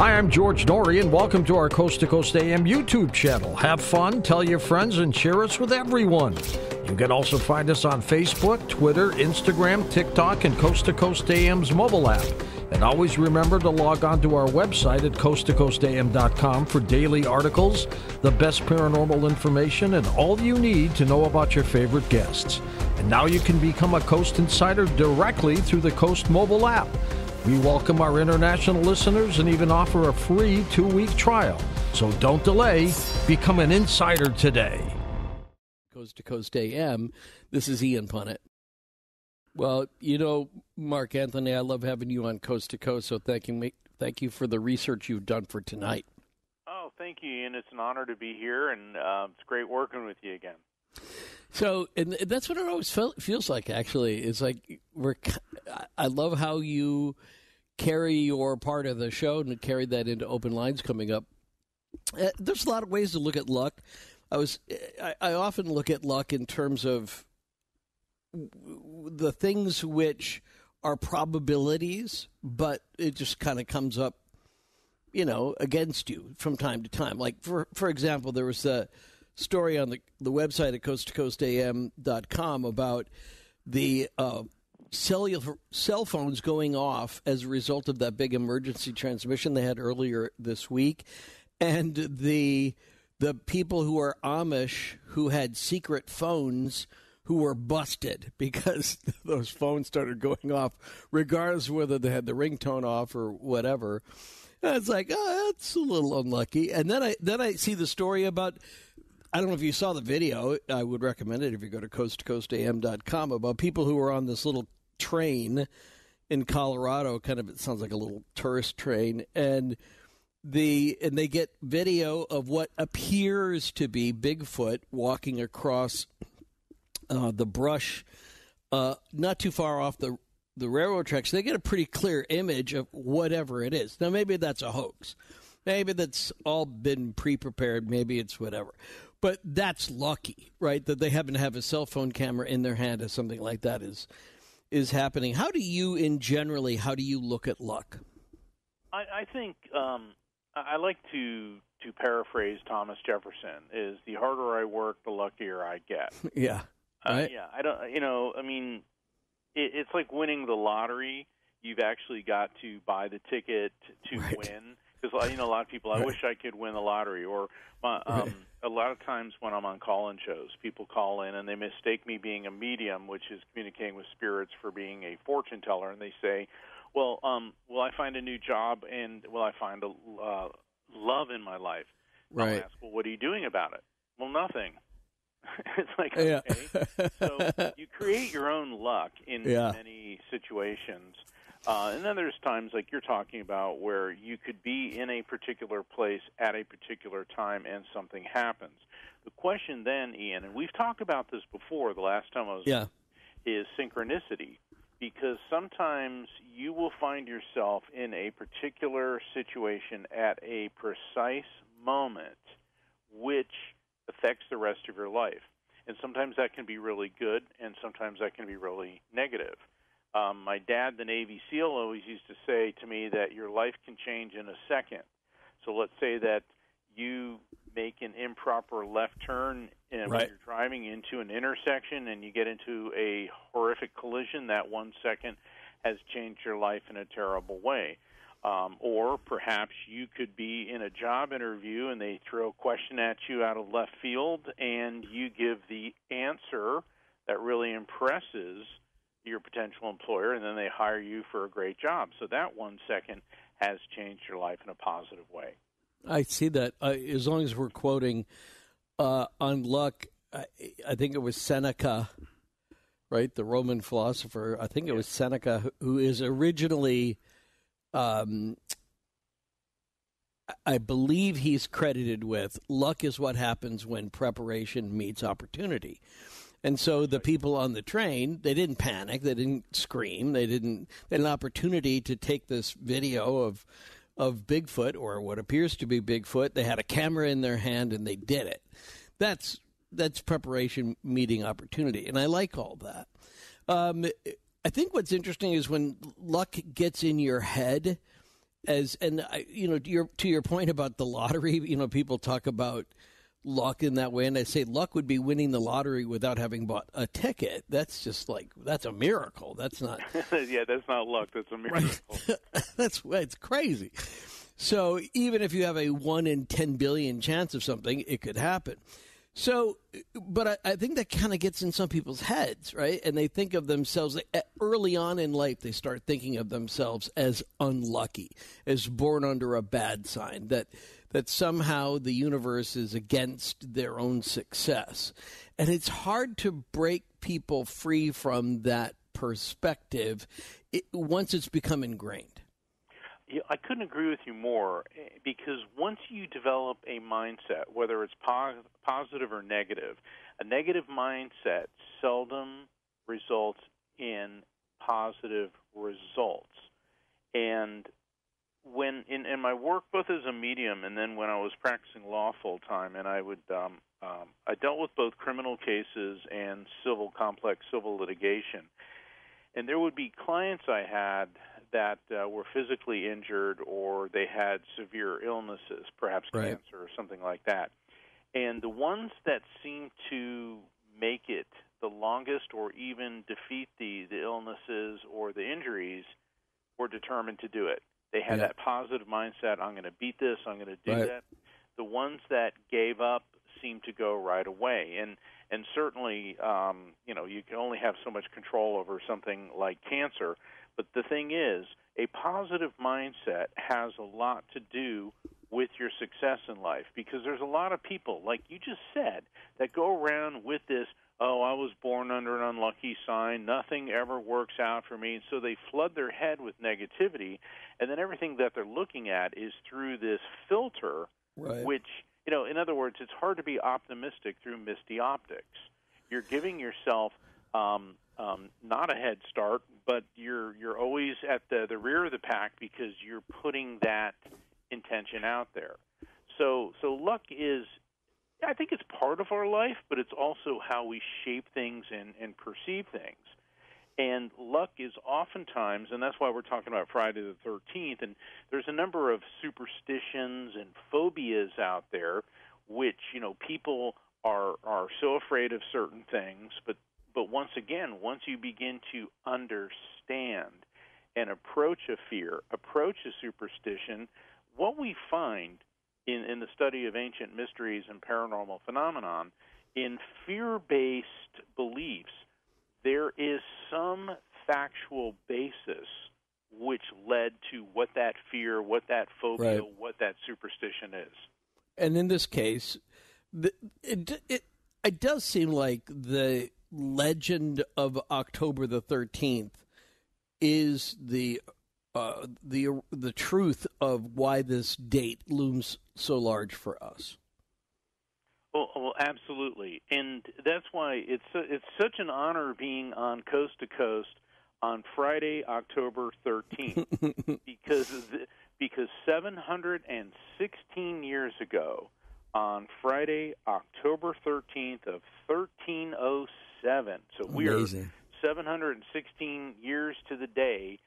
Hi, I'm George Noory, and welcome to our Coast to Coast AM YouTube channel. Have fun, tell your friends, and share us with everyone. You can also find us on Facebook, Twitter, Instagram, TikTok, and Coast to Coast AM's mobile app. And always remember to log on to our website at coasttocoastam.com for daily articles, the best paranormal information, and all you need to know about your favorite guests. And now you can become a Coast Insider directly through the Coast mobile app. We welcome our international listeners and even offer a free 2-week trial. So don't delay. Become an insider today. Coast to Coast AM, this is Ian Punnett. Well, you know, Mark Anthony, I love having you on Coast to Coast, so thank you for the research you've done for tonight. Oh, thank you, Ian. It's an honor to be here, and it's great working with you again. So, and that's what it always feels like, actually. It's like I love how you carry your part of the show and carry that into open lines coming up. There's a lot of ways to look at luck. I often look at luck in terms of the things which are probabilities, but it just kind of comes up, you know, against you from time to time. Like, for example, there was a story on the website at coasttocoastam.com about the cell phones going off as a result of that big emergency transmission they had earlier this week. And the people who are Amish who had secret phones who were busted because those phones started going off, regardless of whether they had the ringtone off or whatever. And it's like, oh, that's a little unlucky. And then I see the story about, I don't know if you saw the video. I would recommend it if you go to coasttocoastam.com, about people who were on this little train in Colorado. Kind of, it sounds like a little tourist train, and they get video of what appears to be Bigfoot walking across the brush, not too far off the railroad tracks. They get a pretty clear image of whatever it is. Now, maybe that's a hoax. Maybe that's all been pre-prepared. Maybe it's whatever. But that's lucky, right, that they happen to have a cell phone camera in their hand as something like that is happening. How do you, how do you look at luck? I think I like to paraphrase Thomas Jefferson, is the harder I work, the luckier I get. Yeah. Right. Yeah, I don't. You know, I mean, it's like winning the lottery. You've actually got to buy the ticket to win, because you know a lot of people. I wish I could win the lottery. Or a lot of times when I'm on call-in shows, people call in and they mistake me being a medium, which is communicating with spirits, for being a fortune teller, and they say, "Well, will I find a new job, and will I find a love in my life?" Right. I'll ask, "Well, what are you doing about it?" Well, nothing. It's like, okay, yeah. So you create your own luck in many situations. And then there's times, like you're talking about, where you could be in a particular place at a particular time and something happens. The question then, Ian, and we've talked about this before the last time I was is synchronicity, because sometimes you will find yourself in a particular situation at a precise moment, which affects the rest of your life. And sometimes that can be really good, and sometimes that can be really negative. My dad, the Navy SEAL, always used to say to me that your life can change in a second. So let's say that you make an improper left turn when you're driving into an intersection and you get into a horrific collision. That 1 second has changed your life in a terrible way. Or perhaps you could be in a job interview and they throw a question at you out of left field and you give the answer that really impresses your potential employer, and then they hire you for a great job. So that 1 second has changed your life in a positive way. I see that. As long as we're quoting on luck, I think it was Seneca, right, the Roman philosopher. I think it was Seneca, who is originally... I believe he's credited with, luck is what happens when preparation meets opportunity. And so the people on the train, they didn't panic, they didn't scream, they had an opportunity to take this video of Bigfoot, or what appears to be Bigfoot. They had a camera in their hand and they did it. That's preparation meeting opportunity, and I like all that. I think what's interesting is when luck gets in your head, To your point about the lottery, you know, people talk about luck in that way, and I say luck would be winning the lottery without having bought a ticket. That's just like, that's a miracle. That's not yeah, that's not luck, that's a miracle. Right? It's crazy. So even if you have a 1 in 10 billion chance of something, it could happen. So, but I think that kind of gets in some people's heads, right? And they think of themselves, early on in life, they start thinking of themselves as unlucky, as born under a bad sign, that somehow the universe is against their own success. And it's hard to break people free from that perspective once it's become ingrained. Yeah, I couldn't agree with you more, because once you develop a mindset, whether it's positive or negative, a negative mindset seldom results in positive results. And when in my work, both as a medium and then when I was practicing law full time, and I would I dealt with both criminal cases and complex civil litigation, and there would be clients I had that were physically injured, or they had severe illnesses, perhaps right. Cancer or something like that. And the ones that seemed to make it the longest, or even defeat the illnesses or the injuries, were determined to do it. They had that positive mindset, I'm going to beat this, I'm going to do that. The ones that gave up seemed to go right away. And certainly, you can only have so much control over something like cancer. But the thing is, a positive mindset has a lot to do with your success in life, because there's a lot of people, like you just said, that go around with this, oh, I was born under an unlucky sign, nothing ever works out for me, and so they flood their head with negativity, and then everything that they're looking at is through this filter, right. Which, you know, in other words, it's hard to be optimistic through misty optics. You're giving yourself not a head start, but you're always at the rear of the pack, because you're putting that intention out there. So luck is, I think it's part of our life, but it's also how we shape things and perceive things. And luck is oftentimes, and that's why we're talking about Friday the 13th, and there's a number of superstitions and phobias out there, which, you know, people are so afraid of certain things, but once again, once you begin to understand and approach a fear, approach a superstition, what we find in the study of ancient mysteries and paranormal phenomenon, in fear-based beliefs, there is some factual basis which led to what that fear, what that phobia, right. What that superstition is. And in this case, it does seem like the legend of October the 13th is the truth of why this date looms so large for us. Well, absolutely, and that's why it's such an honor being on Coast to Coast on Friday, October 13th, because 716 years ago, on Friday, October 13th of 1307, so we are 716 years to the day,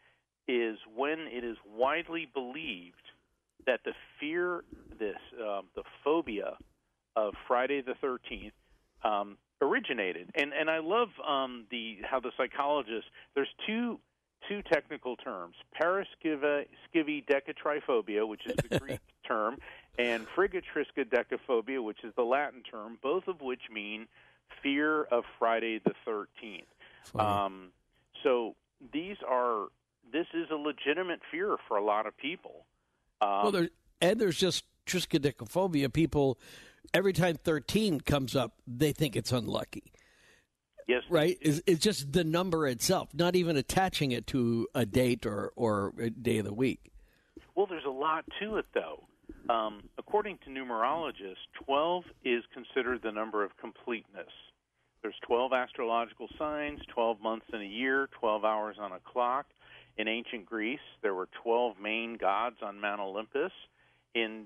is when it is widely believed that the fear, the phobia of Friday the 13th originated. And I love how the psychologists, there's two technical terms, paraskiviskivy, which is the Greek term, and Frigatrisca decaphobia, which is the Latin term, both of which mean fear of Friday the 13th. Wow. So this is a legitimate fear for a lot of people. There's just triskaidekaphobia. People, every time 13 comes up, they think it's unlucky. Yes. Right? It's just the number itself, not even attaching it to a date or a day of the week. Well, there's a lot to it, though. According to numerologists, 12 is considered the number of completeness. There's 12 astrological signs, 12 months in a year, 12 hours on a clock. In ancient Greece, there were 12 main gods on Mount Olympus. In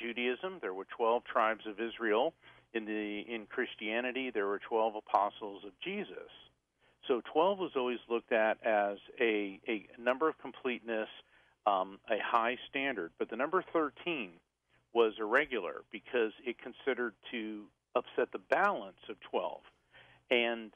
Judaism, there were 12 tribes of Israel. In Christianity, there were 12 apostles of Jesus. So 12 was always looked at as a number of completeness, a high standard. But the number 13 was irregular because it considered to upset the balance of 12. And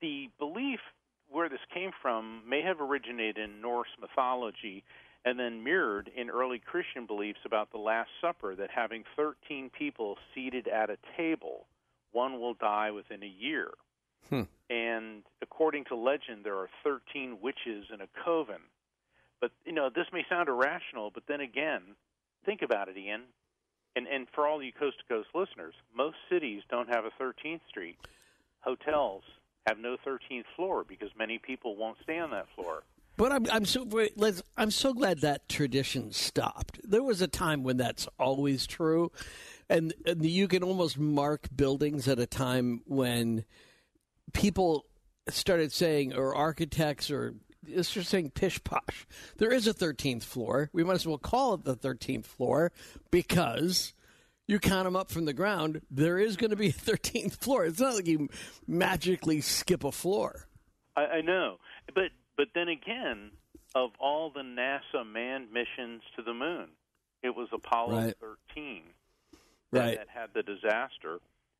the belief where this came from may have originated in Norse mythology and then mirrored in early Christian beliefs about the Last Supper, that having 13 people seated at a table, one will die within a year. And according to legend, there are 13 witches in a coven. But, you know, this may sound irrational, but then again, think about it, Ian. And for all you Coast to Coast listeners, most cities don't have a 13th Street. Hotels have no 13th floor because many people won't stay on that floor. But I'm so glad that tradition stopped. There was a time when that's always true, and you can almost mark buildings at a time when people started saying, or architects, or it's just saying pish posh. There is a 13th floor. We might as well call it the 13th floor because you count them up from the ground. There is going to be a 13th floor. It's not like you magically skip a floor. I know, But then again, of all the NASA manned missions to the moon, it was Apollo 13 that had the disaster.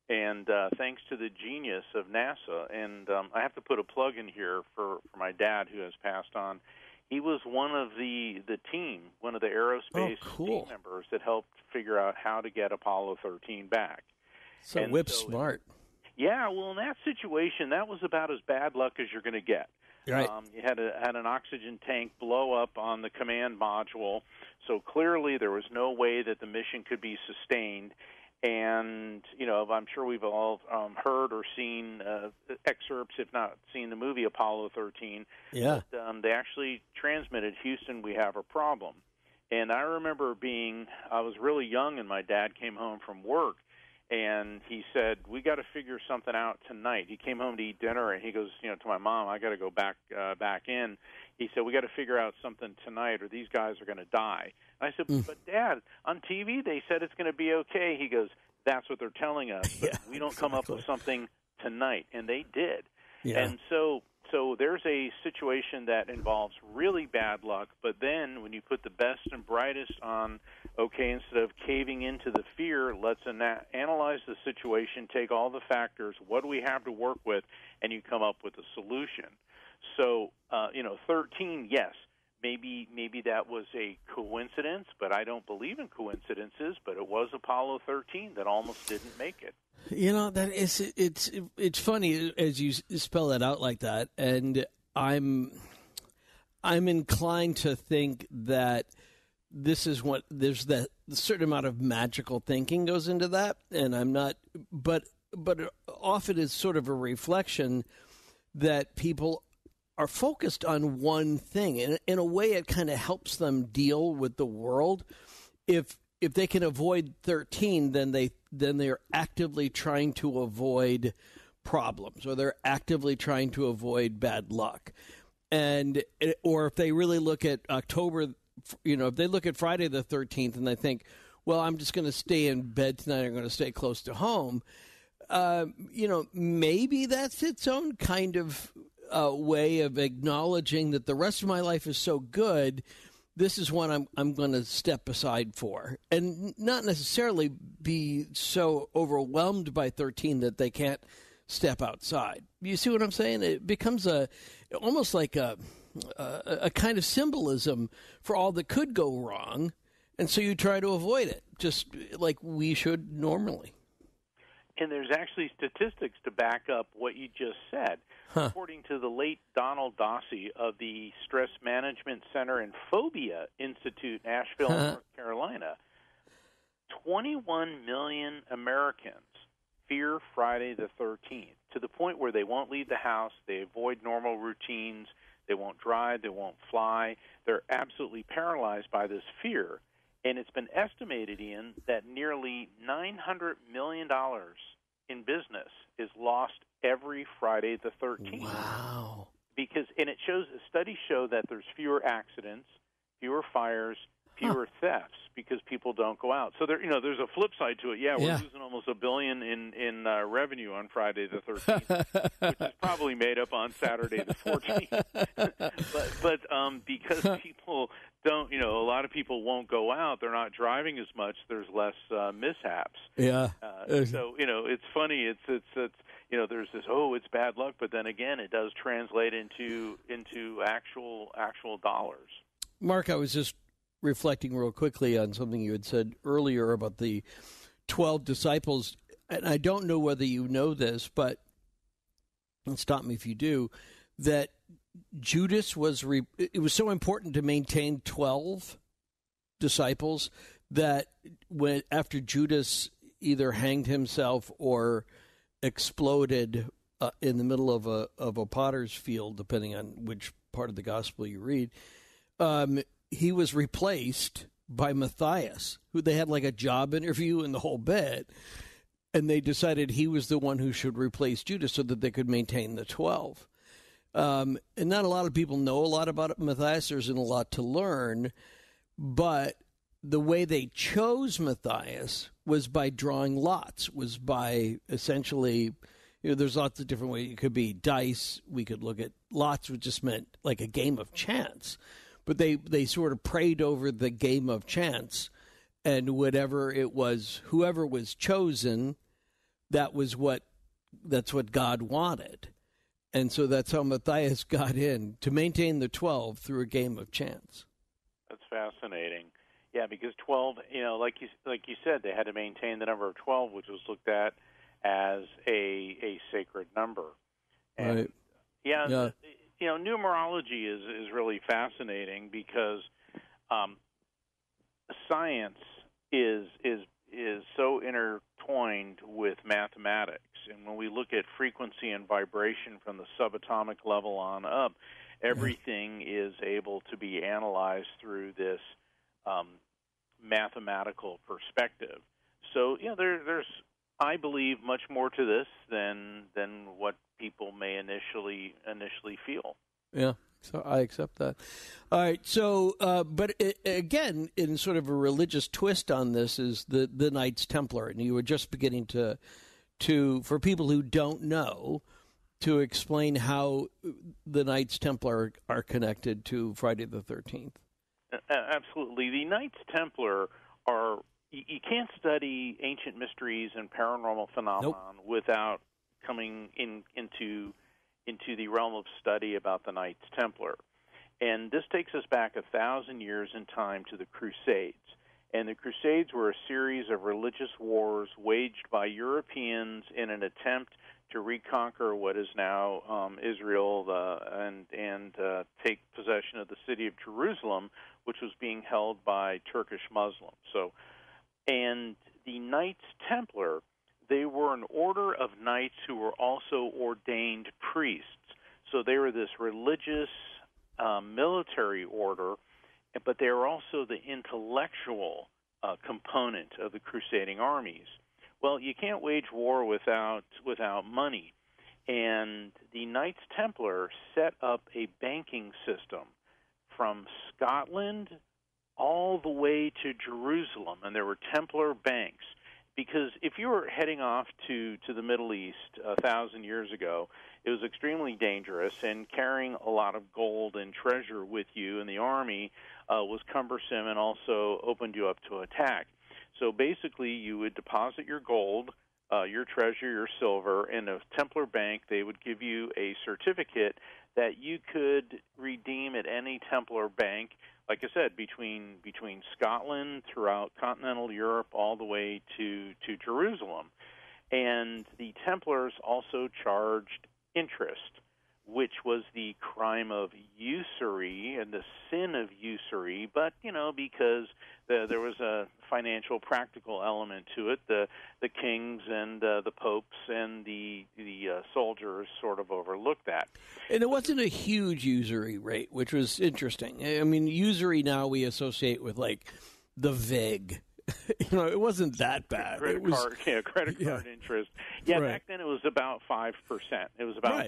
And thanks to the genius of NASA, and I have to put a plug in here for my dad who has passed on. He was one of the team, one of the aerospace team members that helped figure out how to get Apollo 13 back. So smart. Yeah, well, in that situation, that was about as bad luck as you're going to get. Right. You had an oxygen tank blow up on the command module, so clearly there was no way that the mission could be sustained. And, you know, I'm sure we've all heard or seen excerpts, if not seen the movie Apollo 13. Yeah. But, they actually transmitted, "Houston, we have a problem." And I remember I was really young, and my dad came home from work. And he said, "We got to figure something out tonight." He came home to eat dinner, and he goes, you know, to my mom, "I got to go back in." He said, "We got to figure out something tonight, or these guys are going to die." And I said, "But Dad, on TV they said it's going to be okay." He goes, "That's what they're telling us, but we don't come up with something tonight," and they did. Yeah. And so there's a situation that involves really bad luck, but then when you put the best and brightest on. Okay, instead of caving into the fear, let's analyze the situation, take all the factors, what do we have to work with, and you come up with a solution. So, 13, yes, maybe that was a coincidence, but I don't believe in coincidences, but it was Apollo 13 that almost didn't make it. You know, that is, it's funny as you spell that out like that, and I'm inclined to think that this is what there's that certain amount of magical thinking goes into that, and I'm not, but often it's sort of a reflection that people are focused on one thing, and in a way, it kind of helps them deal with the world. If they can avoid 13, then they're actively trying to avoid problems, or they're actively trying to avoid bad luck, or if they really look at October. You know, if they look at Friday the 13th and they think, well, I'm just going to stay in bed tonight, I'm going to stay close to home, maybe that's its own kind of way of acknowledging that the rest of my life is so good, this is one I'm going to step aside for. And not necessarily be so overwhelmed by 13 that they can't step outside. You see what I'm saying? It becomes almost like a kind of symbolism for all that could go wrong, and so you try to avoid it, just like we should normally. And there's actually statistics to back up what you just said. Huh. According to the late Donald Dossey of the Stress Management Center and Phobia Institute, Asheville, North Carolina, 21 million Americans fear Friday the 13th, to the point where they won't leave the house, they avoid normal routines, they won't drive, they won't fly. They're absolutely paralyzed by this fear. And it's been estimated, Ian, that nearly $900 million in business is lost every Friday the 13th. Wow. Because, and it shows, studies show that there's fewer accidents, fewer fires, fewer thefts because people don't go out. So there, there's a flip side to it. Yeah, we're losing almost $1 billion in revenue on Friday the 13th, which is probably made up on Saturday the 14th. But because people don't, you know, a lot of people won't go out. They're not driving as much. There's less mishaps. Yeah. So, you know, it's funny. It's you know, there's this, oh, it's bad luck, but then again, it does translate into actual dollars. Mark, I was just reflecting real quickly on something you had said earlier about the 12 disciples, and I don't know whether you know this, but and stop me if you do, that Judas was it was so important to maintain 12 disciples that when after Judas either hanged himself or exploded in the middle of a potter's field, depending on which part of the gospel you read, he was replaced by Matthias, who they had like a job interview and the whole bit, and they decided he was the one who should replace Judas so that they could maintain the 12. And not a lot of people know a lot about Matthias. There isn't a lot to learn, but the way they chose Matthias was by drawing lots, was by essentially, you know, there's lots of different ways. It could be dice. We could look at lots, which just meant like a game of chance. But they sort of prayed over the game of chance, and whatever it was, whoever was chosen, that's what God wanted. And so that's how Matthias got in, to maintain the 12 through a game of chance. That's fascinating. Yeah, because 12, you know, like you said, they had to maintain the number of 12, which was looked at as a sacred number. And right. Yeah. You know, numerology is really fascinating because science is so intertwined with mathematics. And when we look at frequency and vibration from the subatomic level on up, everything is able to be analyzed through this mathematical perspective. So, you know, there's, I believe, much more to this than what people may initially feel. Yeah, so I accept that. All right, so, but it, again, in sort of a religious twist on this is the Knights Templar, and you were just beginning to for people who don't know, to explain how the Knights Templar are connected to Friday the 13th. Absolutely. The Knights Templar are, you can't study ancient mysteries and paranormal phenomenon without coming into the realm of study about the Knights Templar. And this takes us back 1,000 years in time to the Crusades. And the Crusades were a series of religious wars waged by Europeans in an attempt to reconquer what is now Israel and take possession of the city of Jerusalem, which was being held by Turkish Muslims. So, and the Knights Templar, they were an order of knights who were also ordained priests. So they were this religious military order, but they were also the intellectual component of the crusading armies. Well, you can't wage war without money. And the Knights Templar set up a banking system from Scotland all the way to Jerusalem, and there were Templar banks. Because if you were heading off to the Middle East 1,000 years ago, it was extremely dangerous, and carrying a lot of gold and treasure with you in the army was cumbersome and also opened you up to attack. So basically, you would deposit your gold, your treasure, your silver in a Templar bank. They would give you a certificate that you could redeem at any Templar bank, like I said, between Scotland, throughout continental Europe, all the way to Jerusalem. And the Templars also charged interest, which was the crime of usury and the sin of usury. But, you know, because there was a financial practical element to it, the kings and the popes and the soldiers sort of overlooked that. And it wasn't a huge usury rate, which was interesting. I mean, usury now we associate with, like, the vig. You know, it wasn't that bad. Credit card interest. Yeah, right. Back then it was about 5%. It was about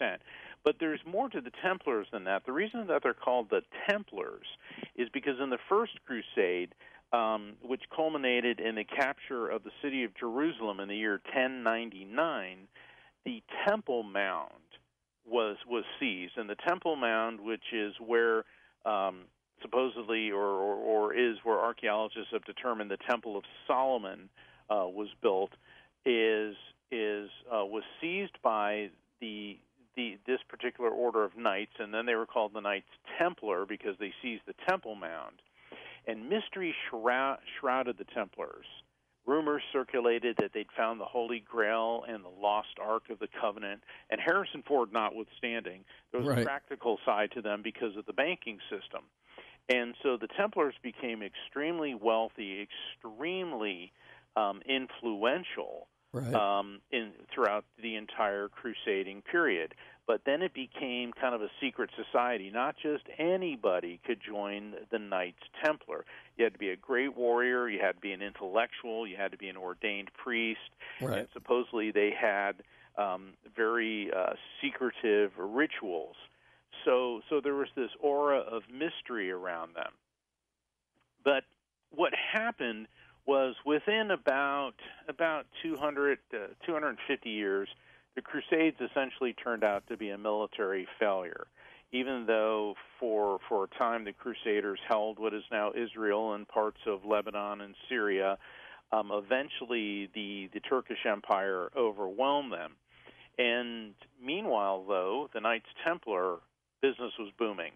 5%. But there's more to the Templars than that. The reason that they're called the Templars is because in the First Crusade, which culminated in the capture of the city of Jerusalem in the year 1099, the Temple Mound was seized. And the Temple Mound, which is where supposedly or is where archaeologists have determined the Temple of Solomon was built was seized by this particular order of knights, and then they were called the Knights Templar because they seized the Temple Mount. And mystery shrouded the Templars. Rumors circulated that they'd found the Holy Grail and the lost Ark of the Covenant, and Harrison Ford notwithstanding, there was a practical side to them because of the banking system. And so the Templars became extremely wealthy, extremely influential throughout the entire crusading period. But then it became kind of a secret society. Not just anybody could join the Knights Templar. You had to be a great warrior. You had to be an intellectual. You had to be an ordained priest. Right. And supposedly they had very secretive rituals. So there was this aura of mystery around them. But what happened was within about 250 years, the Crusades essentially turned out to be a military failure, even though for a time the Crusaders held what is now Israel and parts of Lebanon and Syria. Eventually, the Turkish Empire overwhelmed them. And meanwhile, though, the Knights Templar business was booming.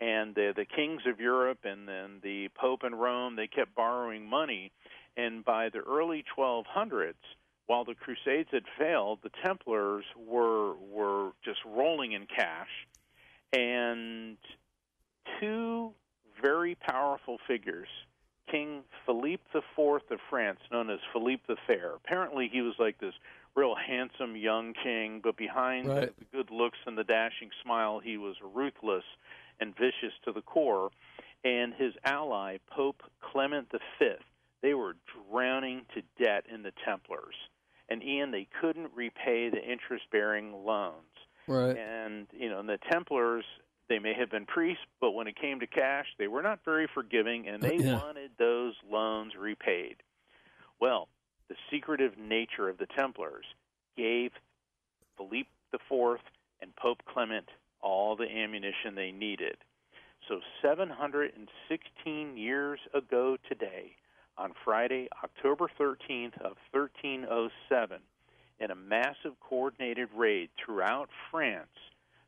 And the kings of Europe and then the Pope in Rome, they kept borrowing money. And by the early 1200s, while the Crusades had failed, the Templars were just rolling in cash. And two very powerful figures, King Philippe IV of France, known as Philippe the Fair. Apparently he was like this real handsome young king, but behind the good looks and the dashing smile, he was ruthless and vicious to the core, and his ally, Pope Clement V. They were drowning to debt in the Templars. And, Ian, they couldn't repay the interest-bearing loans. Right. And, and the Templars, they may have been priests, but when it came to cash, they were not very forgiving, and they wanted those loans repaid. Well, the secretive nature of the Templars gave Philippe IV and Pope Clement all the ammunition they needed. So 716 years ago today, on Friday, October 13th of 1307, in a massive coordinated raid throughout France,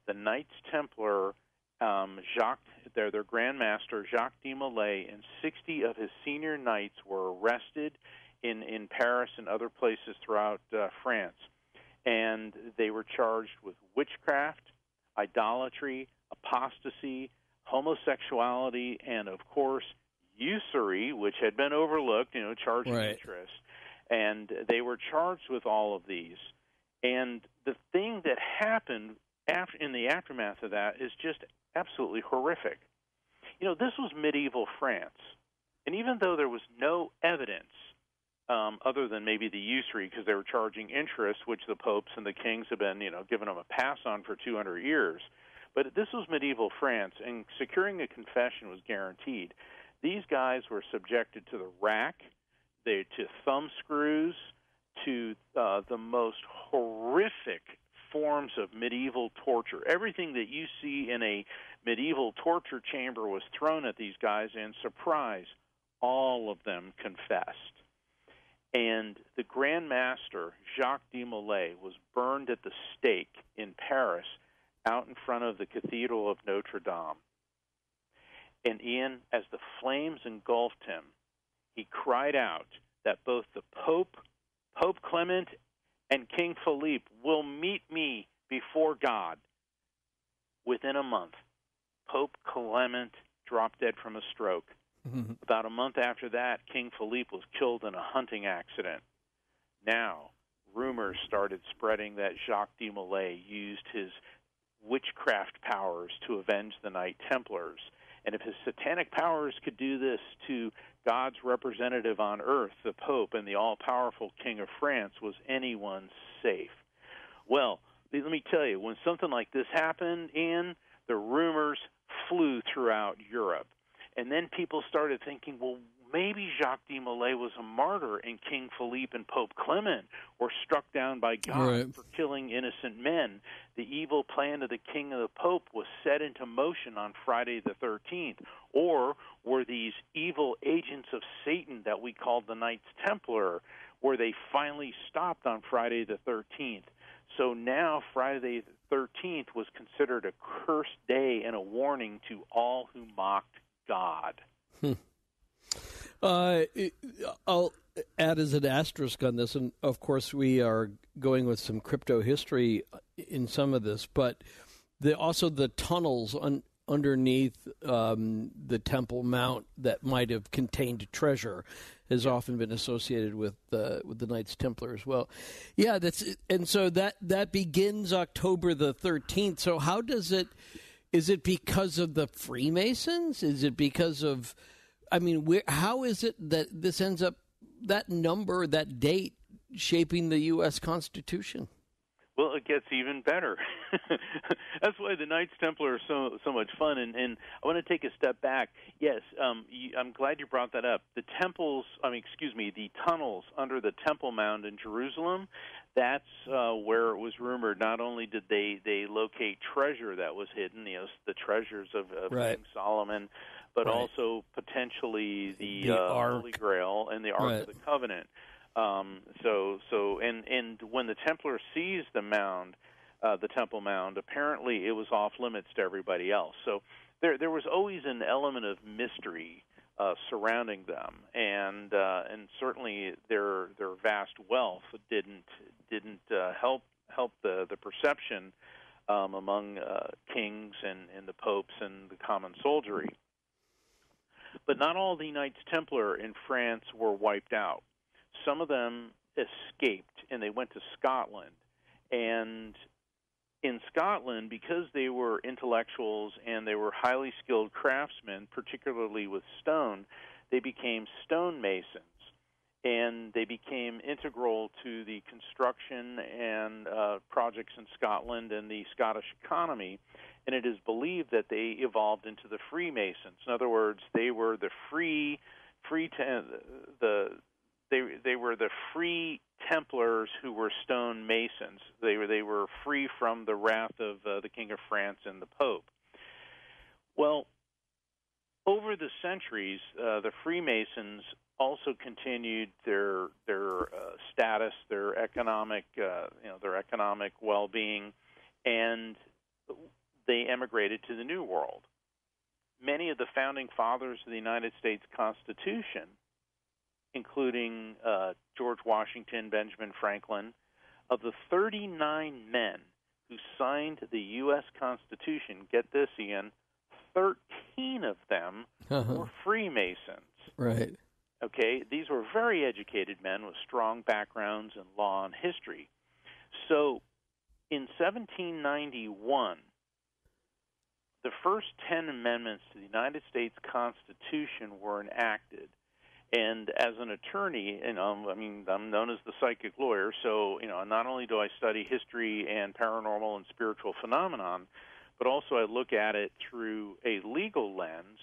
the Knights Templar, their Grand Master, Jacques de Molay, and 60 of his senior knights were arrested in Paris and other places throughout France. And they were charged with witchcraft, idolatry, apostasy, homosexuality, and, of course, usury, which had been overlooked, charging interest. And they were charged with all of these. And the thing that happened in the aftermath of that is just absolutely horrific. This was medieval France. And even though there was no evidence other than maybe the usury, because they were charging interest, which the popes and the kings have been, giving them a pass on for 200 years. But this was medieval France, and securing a confession was guaranteed. These guys were subjected to the rack, to thumb screws, to the most horrific forms of medieval torture. Everything that you see in a medieval torture chamber was thrown at these guys, and surprise, all of them confessed. And the Grand Master, Jacques de Molay, was burned at the stake in Paris out in front of the Cathedral of Notre Dame. And Ian, as the flames engulfed him, he cried out that both the Pope, Pope Clement, and King Philippe will meet me before God. Within a month, Pope Clement dropped dead from a stroke. Mm-hmm. About a month after that, King Philippe was killed in a hunting accident. Now, rumors started spreading that Jacques de Molay used his witchcraft powers to avenge the Knight Templars. And if his satanic powers could do this to God's representative on earth, the Pope and the all-powerful King of France, was anyone safe? Well, let me tell you, when something like this happened, Ian, the rumors flew throughout Europe. And then people started thinking, well, maybe Jacques de Molay was a martyr, and King Philippe and Pope Clement were struck down by God for killing innocent men. The evil plan of the king and the pope was set into motion on Friday the 13th. Or were these evil agents of Satan that we called the Knights Templar, were they finally stopped on Friday the 13th? So now Friday the 13th was considered a cursed day and a warning to all who mocked God. I'll add as an asterisk on this, and of course we are going with some crypto history in some of this, but also the tunnels underneath the Temple Mount that might have contained treasure has often been associated with the Knights Templar as well. Yeah, that's it. And so that begins October the 13th. So how does it? Is it because of the Freemasons? Is it because of? I mean, how is it that this ends up, that number, that date, shaping the U.S. Constitution? Well, it gets even better. That's why the Knights Templar are so much fun. And I want to take a step back. Yes, I'm glad you brought that up. The tunnels under the Temple Mount in Jerusalem, that's where it was rumored. Not only did they locate treasure that was hidden, the treasures of King Solomon, but also potentially the Holy Grail and the Ark of the Covenant. And when the Templar seized the Temple Mount, apparently it was off limits to everybody else. So there was always an element of mystery surrounding them, and certainly their vast wealth didn't help the perception among kings and the popes and the common soldiery. But not all the Knights Templar in France were wiped out. Some of them escaped, and they went to Scotland. And in Scotland, because they were intellectuals and they were highly skilled craftsmen, particularly with stone, they became stonemasons. And they became integral to the construction and projects in Scotland and the Scottish economy. And it is believed that they evolved into the Freemasons. In other words, they were the free Templars who were stone masons. They were free from the wrath of the King of France and the Pope. Well, over the centuries, the Freemasons also continued their status, their economic well-being, and they emigrated to the New World. Many of the founding fathers of the United States Constitution, including George Washington, Benjamin Franklin, of the 39 men who signed the U.S. Constitution, get this, Ian, 13 of them were Freemasons. Right. Okay, these were very educated men with strong backgrounds in law and history. So in 1791, the first 10 amendments to the United States Constitution were enacted. And as an attorney, I'm known as the psychic lawyer, so, not only do I study history and paranormal and spiritual phenomenon, but also I look at it through a legal lens.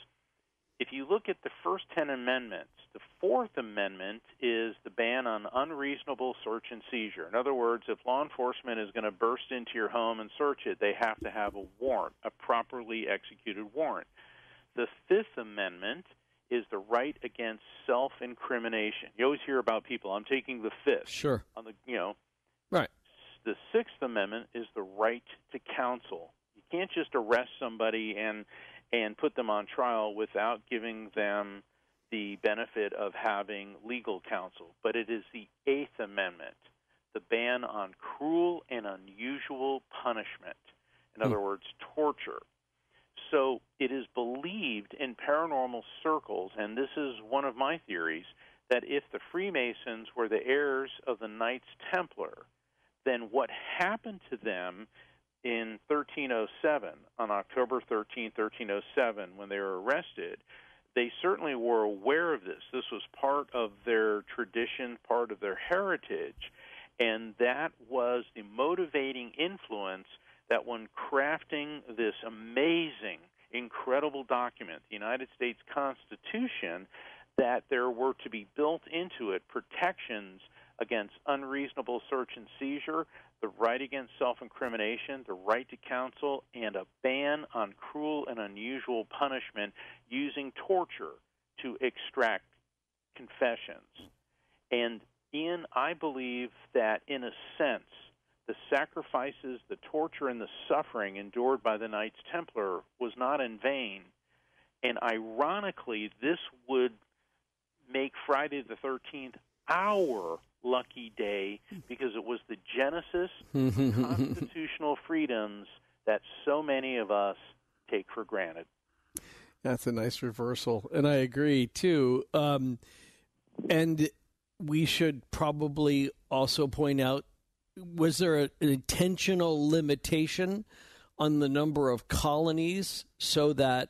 If you look at the first 10 amendments, the Fourth Amendment is the ban on unreasonable search and seizure. In other words, if law enforcement is going to burst into your home and search it, they have to have a warrant, a properly executed warrant. The Fifth Amendment is the right against self-incrimination. You always hear about people, I'm taking the Fifth. Sure. Right. The Sixth Amendment is the right to counsel. You can't just arrest somebody and put them on trial without giving them the benefit of having legal counsel. But it is the Eighth Amendment, the ban on cruel and unusual punishment. In other words, torture. So it is believed in paranormal circles, and this is one of my theories, that if the Freemasons were the heirs of the Knights Templar, then what happened to them in 1307, on October 13, 1307, when they were arrested, they certainly were aware of this. This was part of their tradition, part of their heritage, and that was the motivating influence that when crafting this amazing incredible document, the United States Constitution, that there were to be built into it protections against unreasonable search and seizure, the right against self-incrimination, the right to counsel, and a ban on cruel and unusual punishment using torture to extract confessions. And, Ian, I believe that, in a sense, the sacrifices, the torture, and the suffering endured by the Knights Templar was not in vain. And ironically, this would make Friday the 13th our lucky day, because it was the genesis of constitutional freedoms that so many of us take for granted. That's a nice reversal. And I agree, too. And we should probably also point out, was there an intentional limitation on the number of colonies so that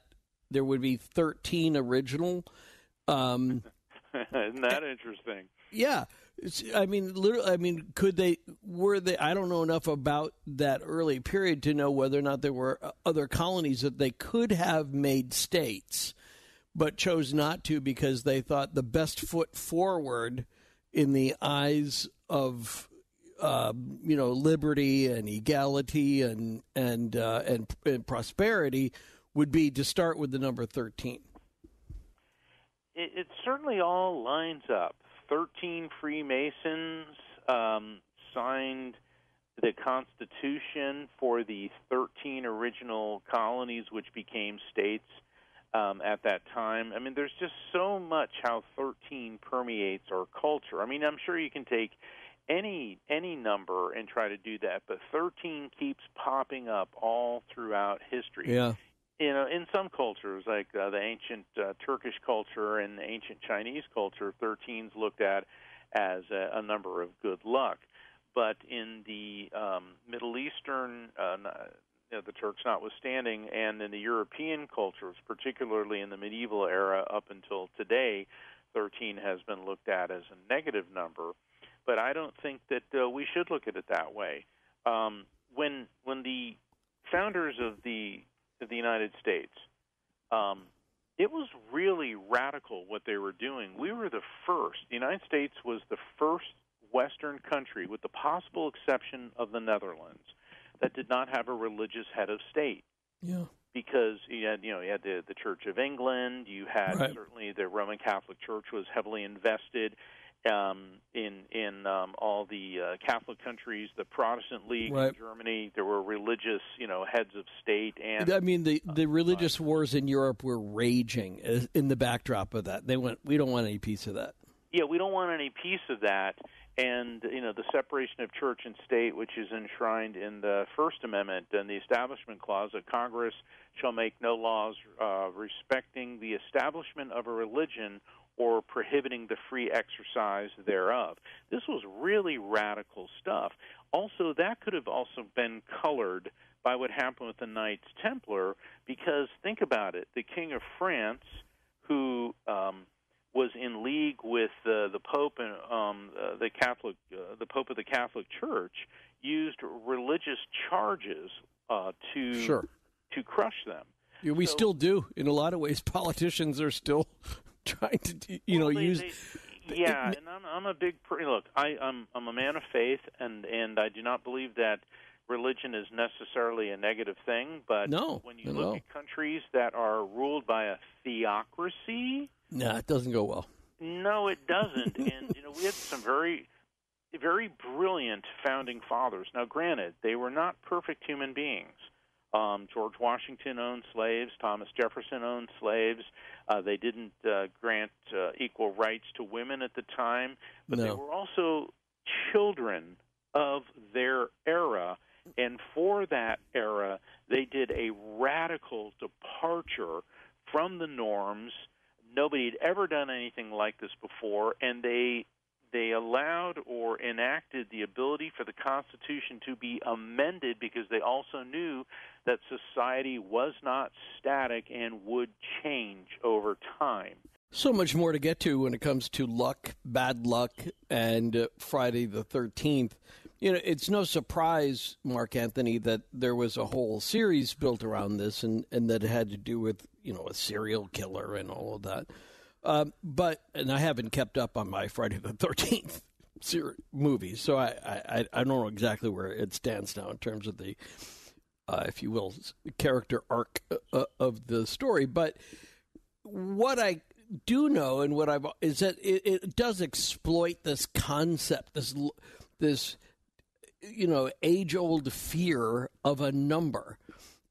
there would be 13 original? Isn't that interesting? Yeah. I mean, literally, were they, I don't know enough about that early period to know whether or not there were other colonies that they could have made states, but chose not to because they thought the best foot forward in the eyes of, liberty and equality and prosperity would be to start with the number 13. It certainly all lines up. 13 Freemasons signed the Constitution for the 13 original colonies, which became states at that time. I mean, there's just so much how 13 permeates our culture. I mean, I'm sure you can take any number and try to do that, but 13 keeps popping up all throughout history. Yeah. You know, in some cultures, like the ancient Turkish culture and the ancient Chinese culture, 13's looked at as a number of good luck. But in the Middle Eastern, the Turks notwithstanding, and in the European cultures, particularly in the medieval era up until today, 13 has been looked at as a negative number. But I don't think that we should look at it that way. When the founders of the United States, it was really radical what they were doing. We were the first. The United States was the first Western country, with the possible exception of the Netherlands, that did not have a religious head of state. Yeah. Because you had the Church of England. You had certainly the Roman Catholic Church was heavily invested in all the Catholic countries, the Protestant League in Germany. There were religious, heads of state. And I mean, the religious wars in Europe were raging in the backdrop of that. They went, we don't want any piece of that. Yeah, we don't want any piece of that. And, the separation of church and state, which is enshrined in the First Amendment and the Establishment Clause, that Congress shall make no laws respecting the establishment of a religion or prohibiting the free exercise thereof. This was really radical stuff. Also, that could have also been colored by what happened with the Knights Templar, because think about it. The King of France, who was in league with the Pope and the Pope of the Catholic Church, used religious charges to crush them. Yeah, we still do. In a lot of ways, politicians are still trying to, use. And I'm a big look. I'm a man of faith, and I do not believe that religion is necessarily a negative thing. But when you look at countries that are ruled by a theocracy, it doesn't go well. No, it doesn't. And we had some very, very brilliant founding fathers. Now, granted, they were not perfect human beings. George Washington owned slaves. Thomas Jefferson owned slaves. They didn't grant equal rights to women at the time, but they were also children of their era, and for that era, they did a radical departure from the norms. Nobody had ever done anything like this before, and they allowed or enacted the ability for the Constitution to be amended, because they also knew that society was not static and would change over time. So much more to get to when it comes to luck, bad luck, and Friday the 13th. You know, it's no surprise, Mark Anthony, that there was a whole series built around this and that it had to do with, you know, a serial killer and all of that. But I haven't kept up on my Friday the 13th movie, so I don't know exactly where it stands now in terms of the, if you will, character arc of the story. But what I do know and what I've is that it does exploit this concept, this you know, age-old fear of a number.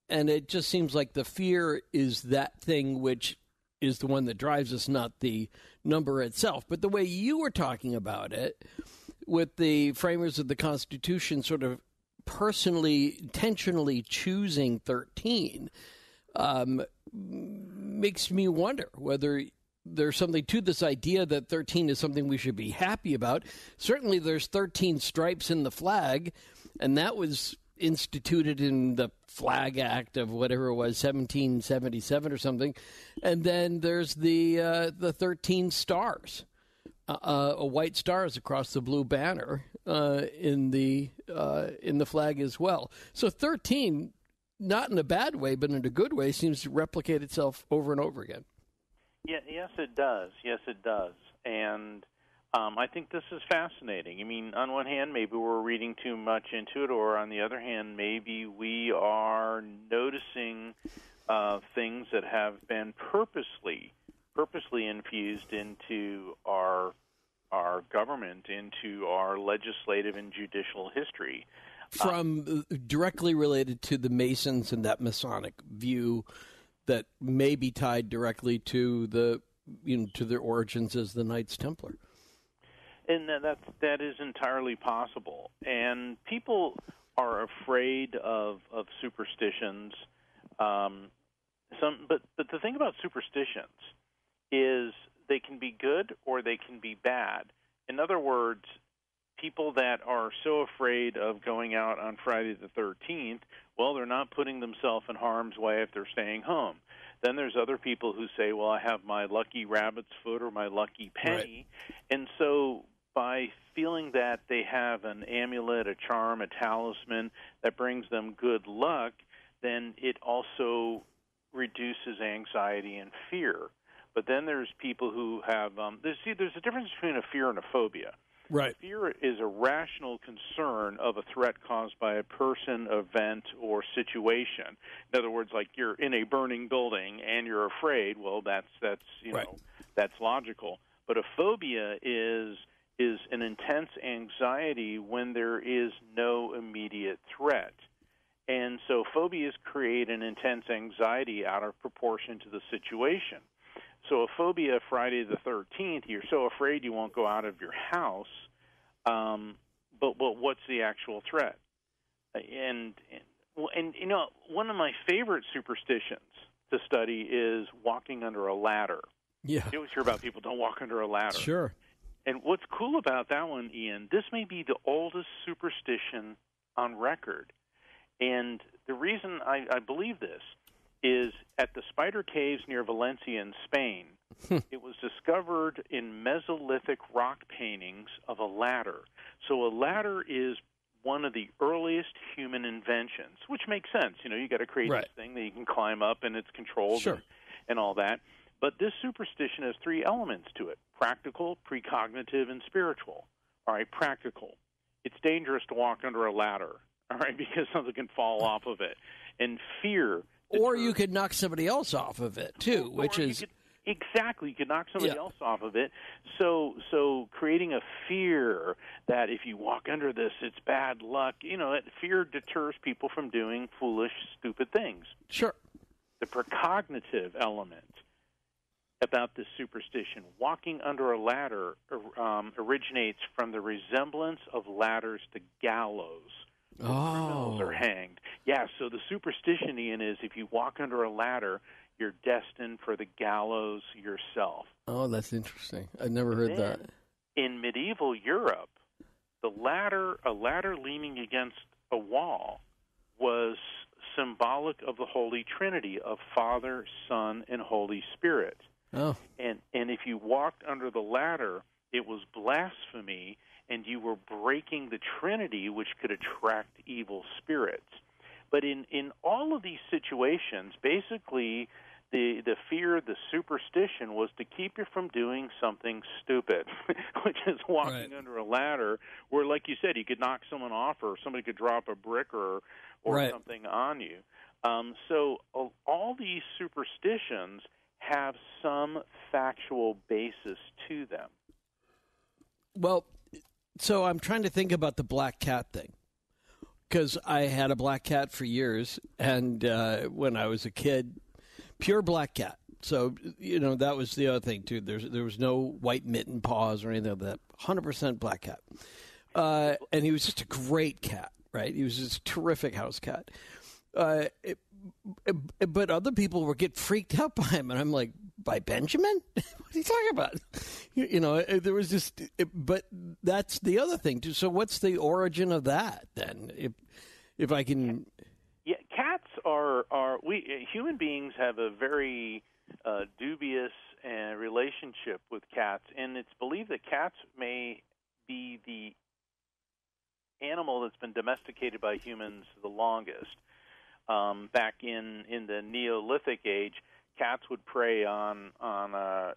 And it just seems like the fear is that thing which is the one that drives us, not the number itself. But the way you were talking about it, with the framers of the Constitution sort of personally, intentionally choosing 13, makes me wonder whether there's something to this idea that 13 is something we should be happy about. Certainly there's 13 stripes in the flag, and that was instituted in the Flag Act of whatever it was, 1777 or something. And then there's the 13 stars, white stars across the blue banner in the flag as well. So 13, not in a bad way, but in a good way, seems to replicate itself over and over again. Yeah, yes, it does. Yes, it does. And I think this is fascinating. I mean, on one hand, maybe we're reading too much into it, or on the other hand, maybe we are noticing things that have been purposely infused into our government, into our legislative and judicial history. From directly related to the Masons and that Masonic view that may be tied directly to the, you know, to their origins as the Knights Templar. And that is entirely possible. And people are afraid of superstitions. But the thing about superstitions is they can be good or they can be bad. In other words, people that are so afraid of going out on Friday the 13th, well, they're not putting themselves in harm's way if they're staying home. Then there's other people who say, well, I have my lucky rabbit's foot or my lucky penny. Right. And so by feeling that they have an amulet, a charm, a talisman that brings them good luck, then it also reduces anxiety and fear. But then there's people who have there's a difference between a fear and a phobia. Right. Fear is a rational concern of a threat caused by a person, event, or situation. In other words, like you're in a burning building and you're afraid. Well, that's you know, right. That's logical. But a phobia is an intense anxiety when there is no immediate threat. And so phobias create an intense anxiety out of proportion to the situation. So a phobia, Friday the 13th, you're so afraid you won't go out of your house, but what's the actual threat? And you know, one of my favorite superstitions to study is walking under a ladder. Yeah. You always hear about people don't walk under a ladder. Sure. And what's cool about that one, Ian, this may be the oldest superstition on record. And the reason I believe this is at the Spider Caves near Valencia in Spain. It was discovered in Mesolithic rock paintings of a ladder. So a ladder is one of the earliest human inventions, which makes sense. You know, you got to create right. This thing that you can climb up and it's controlled sure. and all that. But this superstition has three elements to it: practical, precognitive, and spiritual. All right, practical. It's dangerous to walk under a ladder, all right, because something can fall off of it. And fear. Or you could knock somebody else off of it, too, which is... Exactly. You could knock somebody yeah. else off of it. So creating a fear that if you walk under this, it's bad luck. You know, that fear deters people from doing foolish, stupid things. Sure. The precognitive element about this superstition, walking under a ladder, originates from the resemblance of ladders to gallows. Criminals are hanged. Yeah, so the superstition, Ian, is if you walk under a ladder, you're destined for the gallows yourself. Oh, that's interesting. I've never heard that. In medieval Europe, a ladder leaning against a wall was symbolic of the Holy Trinity of Father, Son, and Holy Spirit. Oh. And if you walked under the ladder, It was blasphemy, and you were breaking the Trinity, which could attract evil spirits. But in all of these situations, basically, the fear, the superstition was to keep you from doing something stupid, which is walking under a ladder where, like you said, you could knock someone off or somebody could drop a brick or something on you. So all these superstitions have some factual basis to them. Well, so I'm trying to think about the black cat thing, because I had a black cat for years, and when I was a kid, pure black cat. So, you know, that was the other thing, too. There was no white mitten paws or anything like that. 100% black cat. And he was just a great cat, right? He was just a terrific house cat. But other people would get freaked out by him, and I'm like, by Benjamin? What are you talking about? You know, there was just, but that's the other thing, too. So what's the origin of that, then, if I can... Yeah, cats are we human beings have a very dubious relationship with cats, and it's believed that cats may be the animal that's been domesticated by humans the longest. Back in the Neolithic age, cats would prey on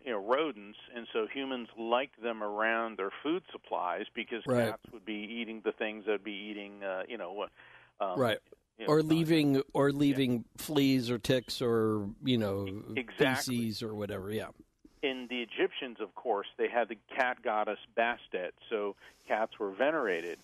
you know, rodents, and so humans liked them around their food supplies because cats would be eating the things that would be eating you know what. Or leaving fleas or ticks or, you know, feces or whatever, In the Egyptians, of course, they had the cat goddess Bastet, so cats were venerated.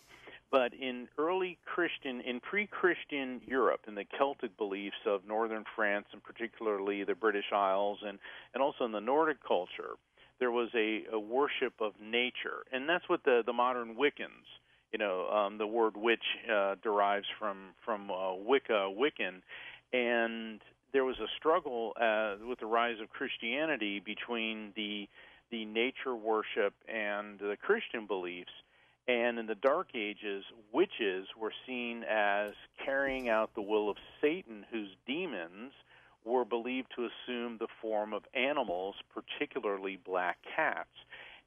But in early Christian, in pre-Christian Europe, in the Celtic beliefs of northern France and particularly the British Isles and also in the Nordic culture, there was a worship of nature. And that's what the modern Wiccans, you know, the word witch derives from Wicca, Wiccan, and there was a struggle with the rise of Christianity between the nature worship and the Christian beliefs. And in the Dark Ages, witches were seen as carrying out the will of Satan, whose demons were believed to assume the form of animals, particularly black cats.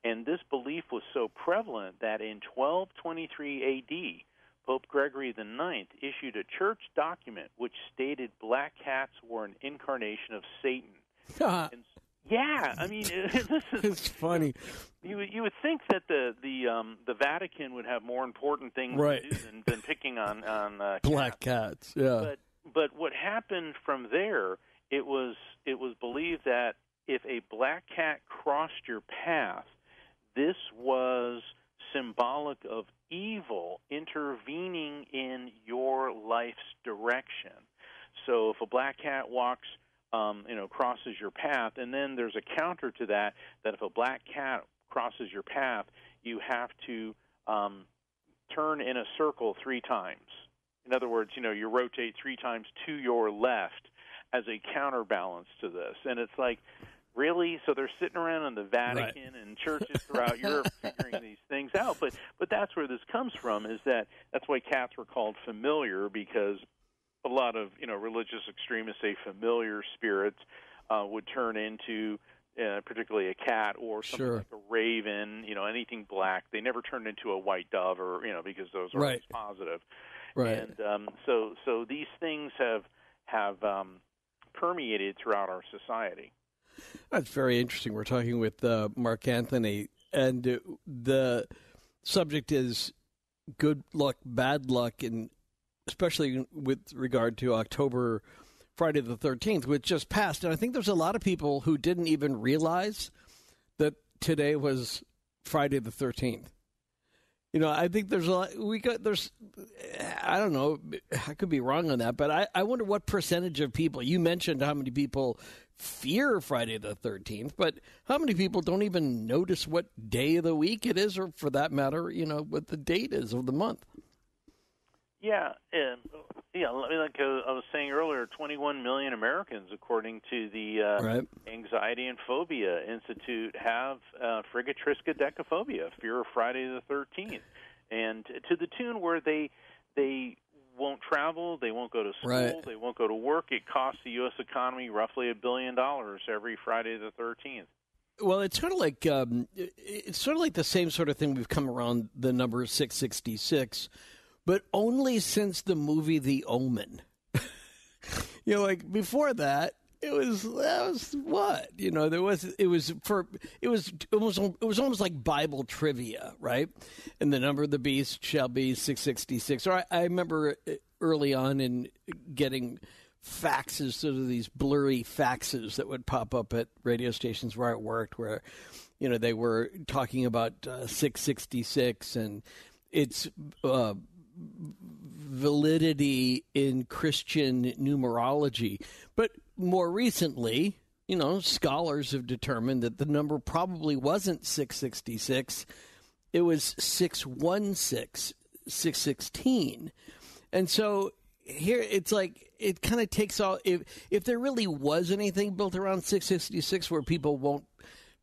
And this belief was so prevalent that in 1223 A.D., Pope Gregory IX issued a church document which stated black cats were an incarnation of Satan. I mean, it's funny. You would think that the Vatican would have more important things to do than picking on black cats. Yeah. But what happened from there? It was believed that if a black cat crossed your path, this was symbolic of evil intervening in your life's direction. So if a black cat walks, crosses your path, and then there's a counter to that, that if a black cat crosses your path, you have to turn in a circle 3 times. In other words, you know, you rotate 3 times to your left as a counterbalance to this. And it's like... Really? So they're sitting around in the Vatican and churches throughout Europe figuring these things out. But that's where this comes from, is that that's why cats were called familiar, because a lot of, you know, religious extremists say familiar spirits would turn into particularly a cat or something like a raven, you know, anything black. They never turned into a white dove or, you know, because those are always positive. Right. And so these things have permeated throughout our society. That's very interesting. We're talking with Mark Anthony, and the subject is good luck, bad luck, and especially with regard to October, Friday the 13th, which just passed. And I think there's a lot of people who didn't even realize that today was Friday the 13th. You know, I think there's a lot, I don't know, I could be wrong on that, but I wonder what percentage of people, you mentioned how many people fear Friday the 13th, but how many people don't even notice what day of the week it is, or for that matter, you know, what the date is of the month? Yeah. Like I was saying earlier, 21 million Americans, according to the Anxiety and Phobia Institute, have Frigatrisca decaphobia, fear of Friday the 13th, and to the tune where they won't travel, they won't go to school, they won't go to work. It costs the U.S. economy roughly $1 billion every Friday the 13th. Well, it's sort of like the same sort of thing. We've come around the number 666, but only since the movie The Omen. You know, like before that, it was almost like Bible trivia, right? And the number of the beast shall be 666. Or I remember early on in getting faxes, sort of these blurry faxes that would pop up at radio stations where I worked, where, you know, they were talking about 666 and its validity in Christian numerology. But more recently, you know, scholars have determined that the number probably wasn't 666. It was 616, 616. And so here it's like it kind of takes all. If there really was anything built around 666 where people won't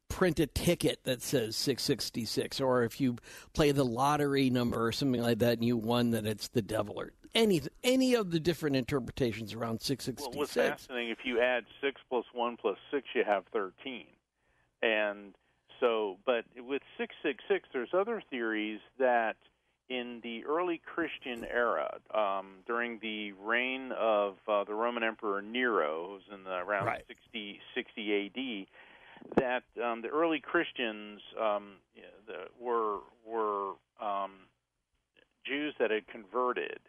print a ticket that says 666, or if you play the lottery number or something like that and you won, then it's the devil, or any of the different interpretations around 666. Well, what's fascinating, if you add 6 plus 1 plus 6, you have 13. And so, but with 666, there's other theories that in the early Christian era, during the reign of the Roman Emperor Nero, who was in around 60 AD, that the early Christians were Jews that had converted,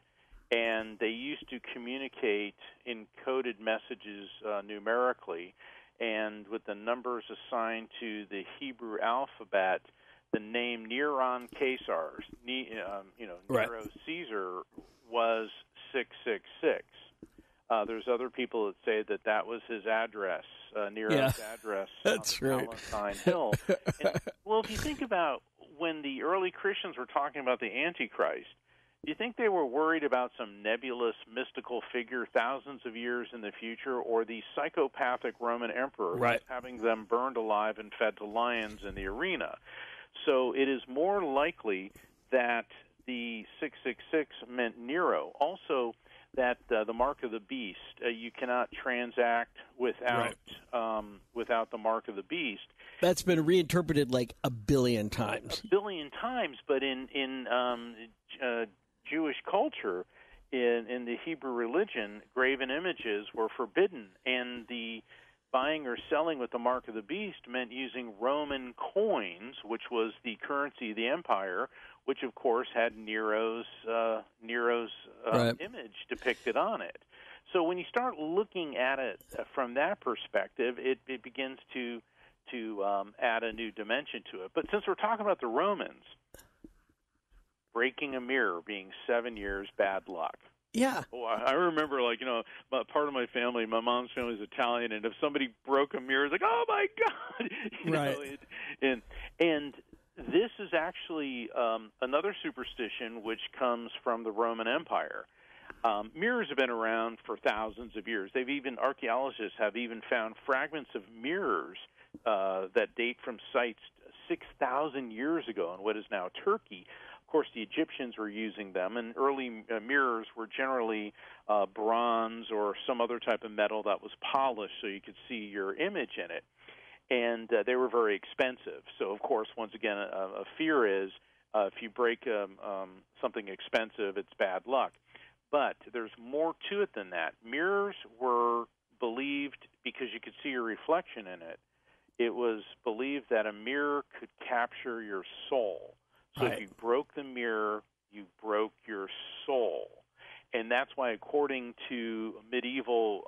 and they used to communicate encoded messages numerically, and with the numbers assigned to the Hebrew alphabet, the name Neron Caesar, Nero Caesar, was 666. There's other people that say that that was his address, Nero's address on Palestine Hill. And, well, if you think about when the early Christians were talking about the Antichrist, do you think they were worried about some nebulous mystical figure thousands of years in the future, or the psychopathic Roman emperor having them burned alive and fed to lions in the arena? So it is more likely that the 666 meant Nero. Also, that the mark of the beast, you cannot transact without the mark of the beast. That's been reinterpreted like a billion times. A billion times, but in Jewish culture, in the Hebrew religion, graven images were forbidden, and the buying or selling with the mark of the beast meant using Roman coins, which was the currency of the empire, which of course had Nero's image depicted on it. So when you start looking at it from that perspective, it begins to add a new dimension to it. But since we're talking about the Romans, breaking a mirror being 7 years bad luck. Yeah. Oh, I remember, like, you know, part of my family, my mom's family is Italian, and if somebody broke a mirror, it's like, oh, my God. And this is actually another superstition which comes from the Roman Empire. Mirrors have been around for thousands of years. Archaeologists have even found fragments of mirrors that date from sites 6,000 years ago in what is now Turkey. Of course, the Egyptians were using them, and early mirrors were generally bronze or some other type of metal that was polished so you could see your image in it, and they were very expensive. So, of course, once again, a fear is if you break something expensive, it's bad luck. But there's more to it than that. Mirrors were believed, because you could see your reflection in it, it was believed that a mirror could capture your soul. So if you broke the mirror, you broke your soul. And that's why, according to medieval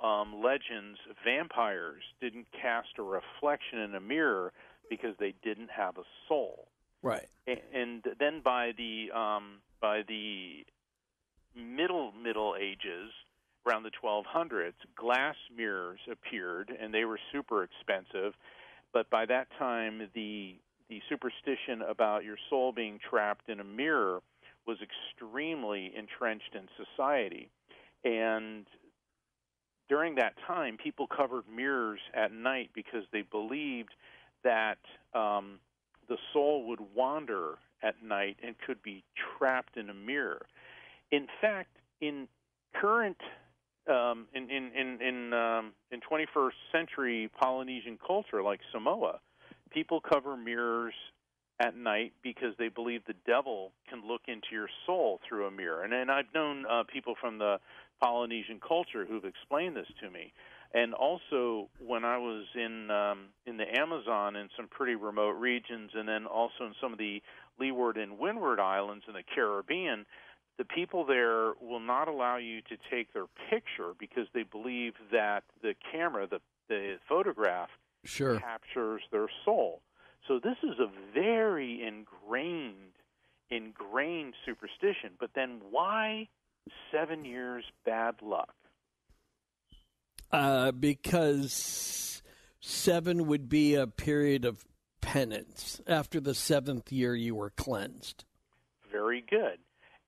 legends, vampires didn't cast a reflection in a mirror because they didn't have a soul. Right. And then by the Middle Ages, around the 1200s, glass mirrors appeared, and they were super expensive. But by that time, the superstition about your soul being trapped in a mirror was extremely entrenched in society. And during that time, people covered mirrors at night because they believed that the soul would wander at night and could be trapped in a mirror. In fact, in current in 21st century Polynesian culture like Samoa, people cover mirrors at night because they believe the devil can look into your soul through a mirror. And I've known people from the Polynesian culture who've explained this to me. And also, when I was in the Amazon in some pretty remote regions, and then also in some of the Leeward and Windward Islands in the Caribbean, the people there will not allow you to take their picture because they believe that the camera, the photograph, sure, captures their soul. So this is a very ingrained superstition. But then why 7 years bad luck? Because seven would be a period of penance. After the seventh year, you were cleansed. Very good.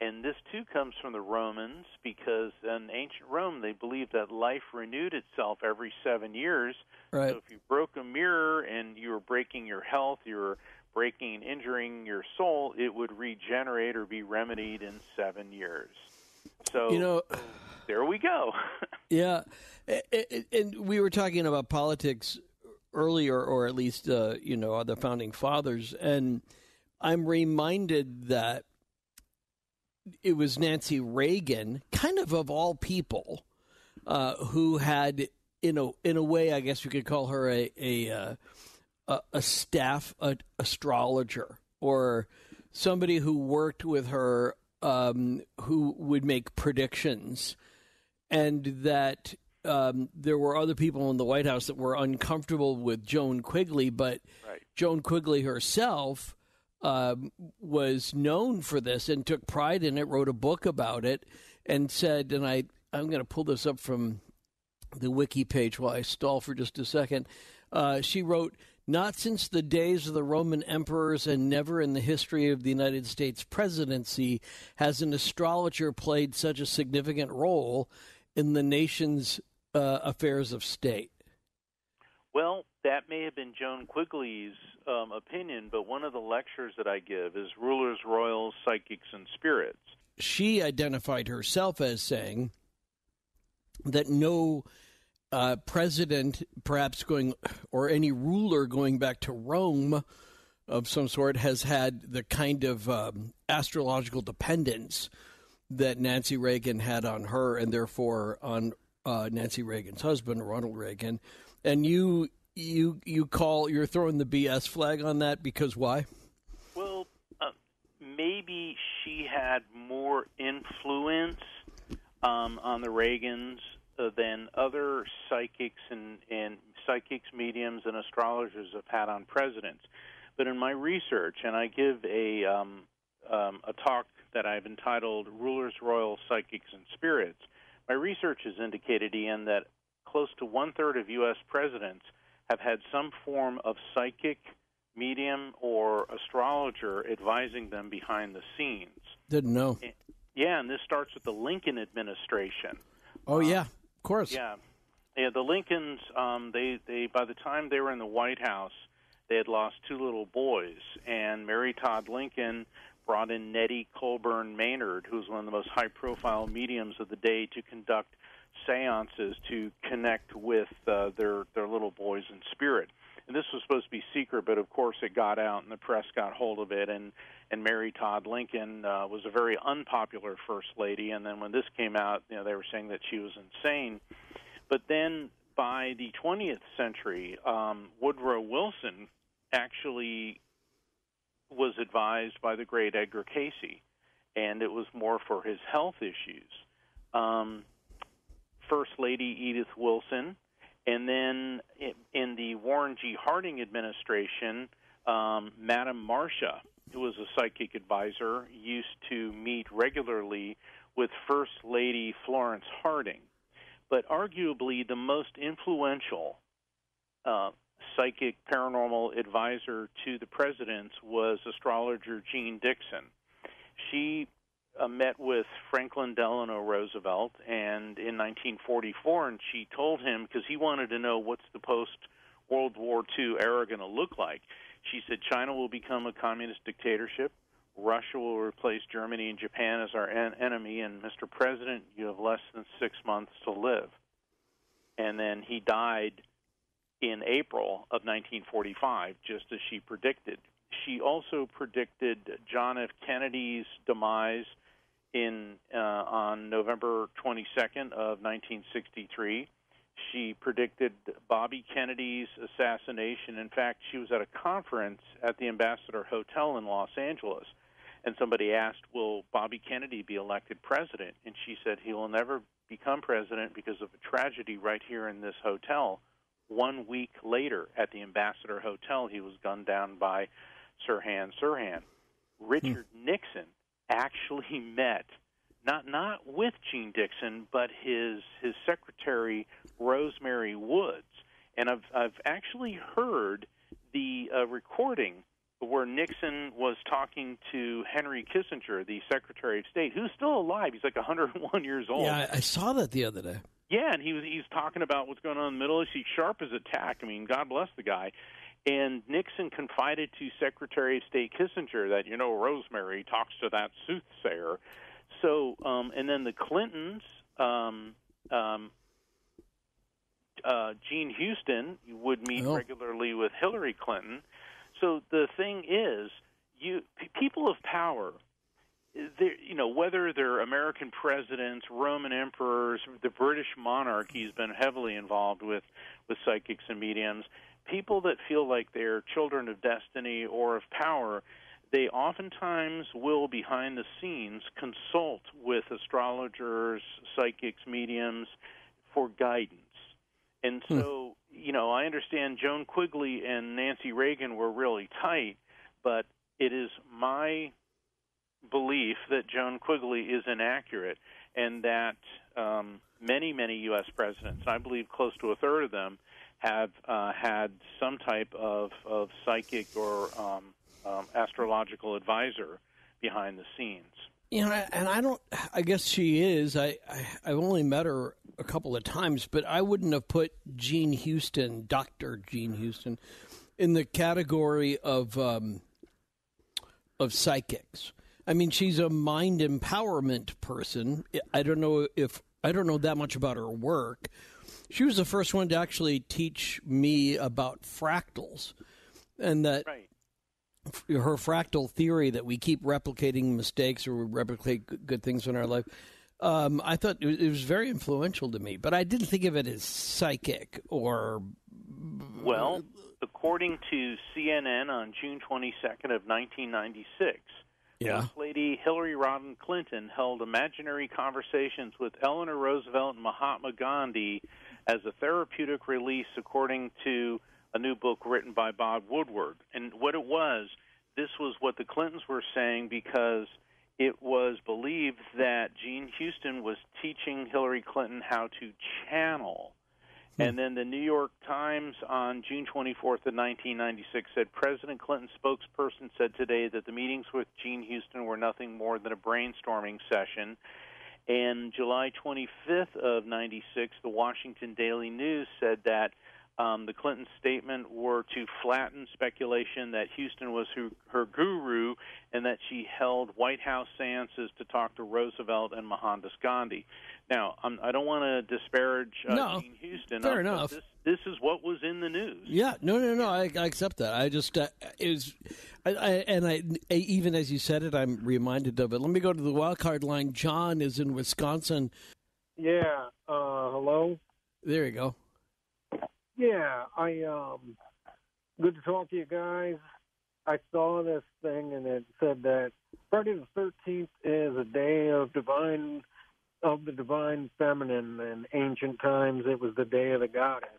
And this, too, comes from the Romans, because in ancient Rome, they believed that life renewed itself every 7 years. Right. So if you broke a mirror and you were breaking your health, you were breaking and injuring your soul, it would regenerate or be remedied in 7 years. So, you know, there we go. Yeah. And we were talking about politics earlier, or at least, you know, the founding fathers. And I'm reminded that it was Nancy Reagan, kind of all people, who had, in a way, I guess you could call her a staff astrologer, or somebody who worked with her, who would make predictions, and that there were other people in the White House that were uncomfortable with Joan Quigley, but right. Joan Quigley herself was known for this and took pride in it, wrote a book about it, and said, and I'm going to pull this up from the wiki page while I stall for just a second. She wrote, "Not since the days of the Roman emperors and never in the history of the United States presidency has an astrologer played such a significant role in the nation's affairs of state." Well, that may have been Joan Quigley's opinion, but one of the lectures that I give is Rulers, Royals, Psychics, and Spirits. She identified herself as saying that no president, perhaps going, or any ruler going back to Rome of some sort, has had the kind of astrological dependence that Nancy Reagan had on her, and therefore on Nancy Reagan's husband, Ronald Reagan. And you're throwing the BS flag on that because why? Well, maybe she had more influence on the Reagans than other psychics and psychics, mediums, and astrologers have had on presidents. But in my research, and I give a talk that I've entitled "Rulers, Royals, Psychics, and Spirits," my research has indicated, Ian, that close to one-third of U.S. presidents have had some form of psychic, medium, or astrologer advising them behind the scenes. Didn't know. Yeah, and this starts with the Lincoln administration. Oh, yeah, of course. Yeah, the Lincolns, they by the time they were in the White House, they had lost two little boys, and Mary Todd Lincoln brought in Nettie Colburn Maynard, who's one of the most high-profile mediums of the day, to conduct seances to connect with their little boys in spirit. And this was supposed to be secret, but of course it got out and the press got hold of it, and Mary Todd Lincoln was a very unpopular first lady, and then when this came out, you know, they were saying that she was insane. But then by the 20th century, Woodrow Wilson actually was advised by the great Edgar Casey, and it was more for his health issues. First Lady Edith Wilson, and then in the Warren G. Harding administration, Madame Marcia, who was a psychic advisor, used to meet regularly with First Lady Florence Harding. But arguably the most influential psychic paranormal advisor to the presidents was astrologer Jean Dixon. She met with Franklin Delano Roosevelt and in 1944, and she told him, because he wanted to know what's the post-World War II era going to look like. She said, "China will become a communist dictatorship. Russia will replace Germany and Japan as our enemy, and Mr. President, you have less than 6 months to live." And then he died in April of 1945, just as she predicted. She also predicted John F. Kennedy's demise on November 22nd of 1963. She predicted Bobby Kennedy's assassination. In fact, she was at a conference at the Ambassador Hotel in Los Angeles, and somebody asked, will Bobby Kennedy be elected president? And she said, he will never become president because of a tragedy right here in this hotel. 1 week later, at the Ambassador Hotel, he was gunned down by Sirhan Sirhan. Richard Nixon actually met, not with Gene Dixon, but his secretary, Rosemary Woods. And I've actually heard the recording where Nixon was talking to Henry Kissinger, the Secretary of State, who's still alive. He's like 101 years old. Yeah, I saw that the other day. Yeah, and he's talking about what's going on in the Middle East. He's sharp as a tack. I mean, God bless the guy. And Nixon confided to Secretary of State Kissinger that, Rosemary talks to that soothsayer. So, and then the Clintons, Jean Houston would meet regularly with Hillary Clinton. So the thing is, people of power, whether they're American presidents, Roman emperors, the British monarchy has been heavily involved with psychics and mediums. People that feel like they're children of destiny or of power, they oftentimes will, behind the scenes, consult with astrologers, psychics, mediums for guidance. And so, I understand Joan Quigley and Nancy Reagan were really tight, but it is my belief that Joan Quigley is inaccurate and that many, many U.S. presidents, I believe close to a third of them, have had some type of psychic or astrological advisor behind the scenes. I guess she is. I've only met her a couple of times, but I wouldn't have put Jean Houston, Dr. Jean Houston, in the category of psychics. I mean, she's a mind empowerment person. I don't know that much about her work. She was the first one to actually teach me about fractals, and that her fractal theory that we keep replicating mistakes or we replicate good things in our life. I thought it was very influential to me, but I didn't think of it as psychic or. Well, according to CNN on June 22nd of 1996. First Lady Hillary Rodham Clinton held imaginary conversations with Eleanor Roosevelt and Mahatma Gandhi as a therapeutic release, according to a new book written by Bob Woodward. And what it was, this was what the Clintons were saying because it was believed that Jean Houston was teaching Hillary Clinton how to channel. And then the New York Times on June 24th of 1996 said, President Clinton's spokesperson said today that the meetings with Jean Houston were nothing more than a brainstorming session. And July 25th of 96, the Washington Daily News said that the Clinton statement were to flatten speculation that Houston was her guru and that she held White House seances to talk to Roosevelt and Mohandas Gandhi. Now, I don't want to disparage Jean Houston. Fair enough. This is what was in the news. Yeah, no, I accept that. I just even as you said it, I'm reminded of it. Let me go to the wild card line. John is in Wisconsin. Yeah. Hello. There you go. Yeah, good to talk to you guys. I saw this thing, and it said that Friday the 13th is a day of the divine feminine. In ancient times, it was the day of the goddess.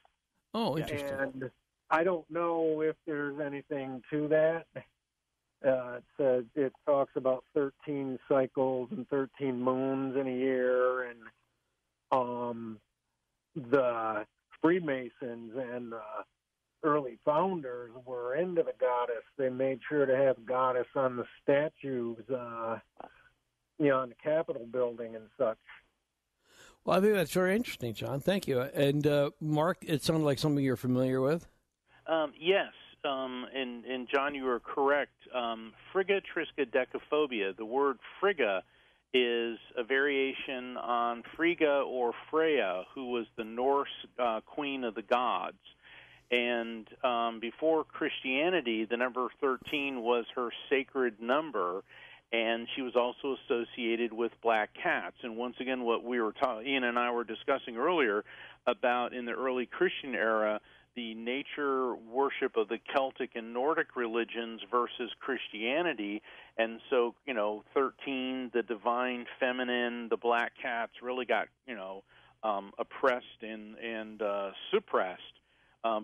Oh, interesting. And I don't know if there's anything to that. It says it talks about 13 cycles and 13 moons in a year, and the Freemasons and the early founders were into the goddess. They made sure to have goddess on the statues, on the Capitol building and such. Well, I think that's very interesting, John. Thank you. And Mark, it sounded like something you're familiar with. Yes. And John, you are correct. Frigatrisca decaphobia, the word Frigga is a variation on Frigga or Freya, who was the Norse queen of the gods. And before Christianity, the number 13 was her sacred number, and she was also associated with black cats. And once again, what we were Ian and I were discussing earlier about in the early Christian era, the nature worship of the Celtic and Nordic religions versus Christianity. And so, 13, the divine feminine, the black cats really got, oppressed and suppressed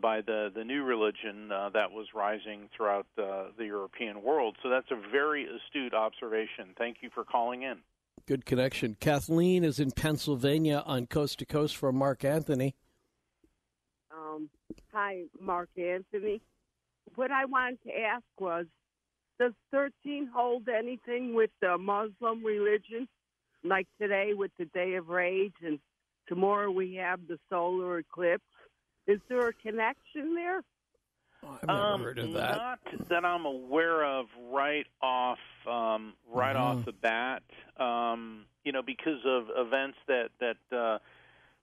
by the new religion that was rising throughout the European world. So that's a very astute observation. Thank you for calling in. Good connection. Kathleen is in Pennsylvania on Coast to Coast for Mark Anthony. Hi, Mark Anthony. What I wanted to ask was, does 13 hold anything with the Muslim religion? Like today with the Day of Rage, and tomorrow we have the solar eclipse. Is there a connection there? Oh, I've never heard of that. Not that I'm aware of right off the bat. Because of events that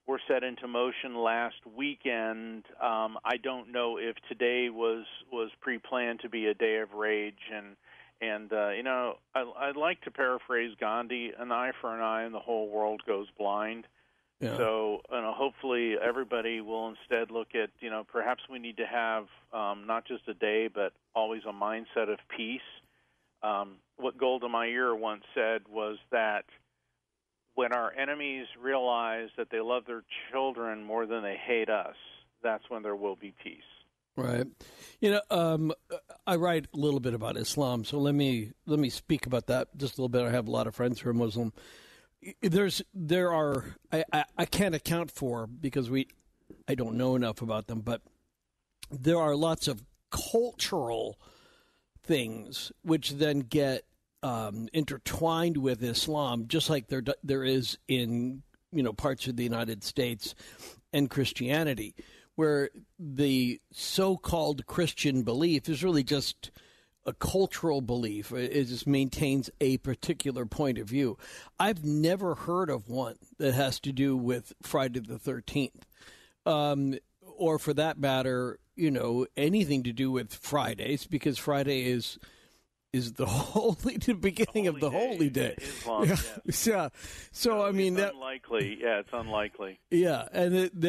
were set into motion last weekend. I don't know if today was pre-planned to be a Day of Rage, and I'd like to paraphrase Gandhi: an eye for an eye, and the whole world goes blind. Yeah. So, hopefully, everybody will instead look at perhaps we need to have not just a day, but always a mindset of peace. What Golda Meir once said was that when our enemies realize that they love their children more than they hate us, that's when there will be peace. Right. I write a little bit about Islam, so let me speak about that just a little bit. I have a lot of friends who are Muslim. I can't account for, because I don't know enough about them, but there are lots of cultural things which then get intertwined with Islam, just like there is in parts of the United States and Christianity, where the so-called Christian belief is really just a cultural belief. It just maintains a particular point of view. I've never heard of one that has to do with Friday the 13th, or for that matter, anything to do with Fridays, because Friday is the beginning of the holy day. Islam, yeah. Yes. Yeah. So unlikely. Yeah, it's unlikely. Yeah, and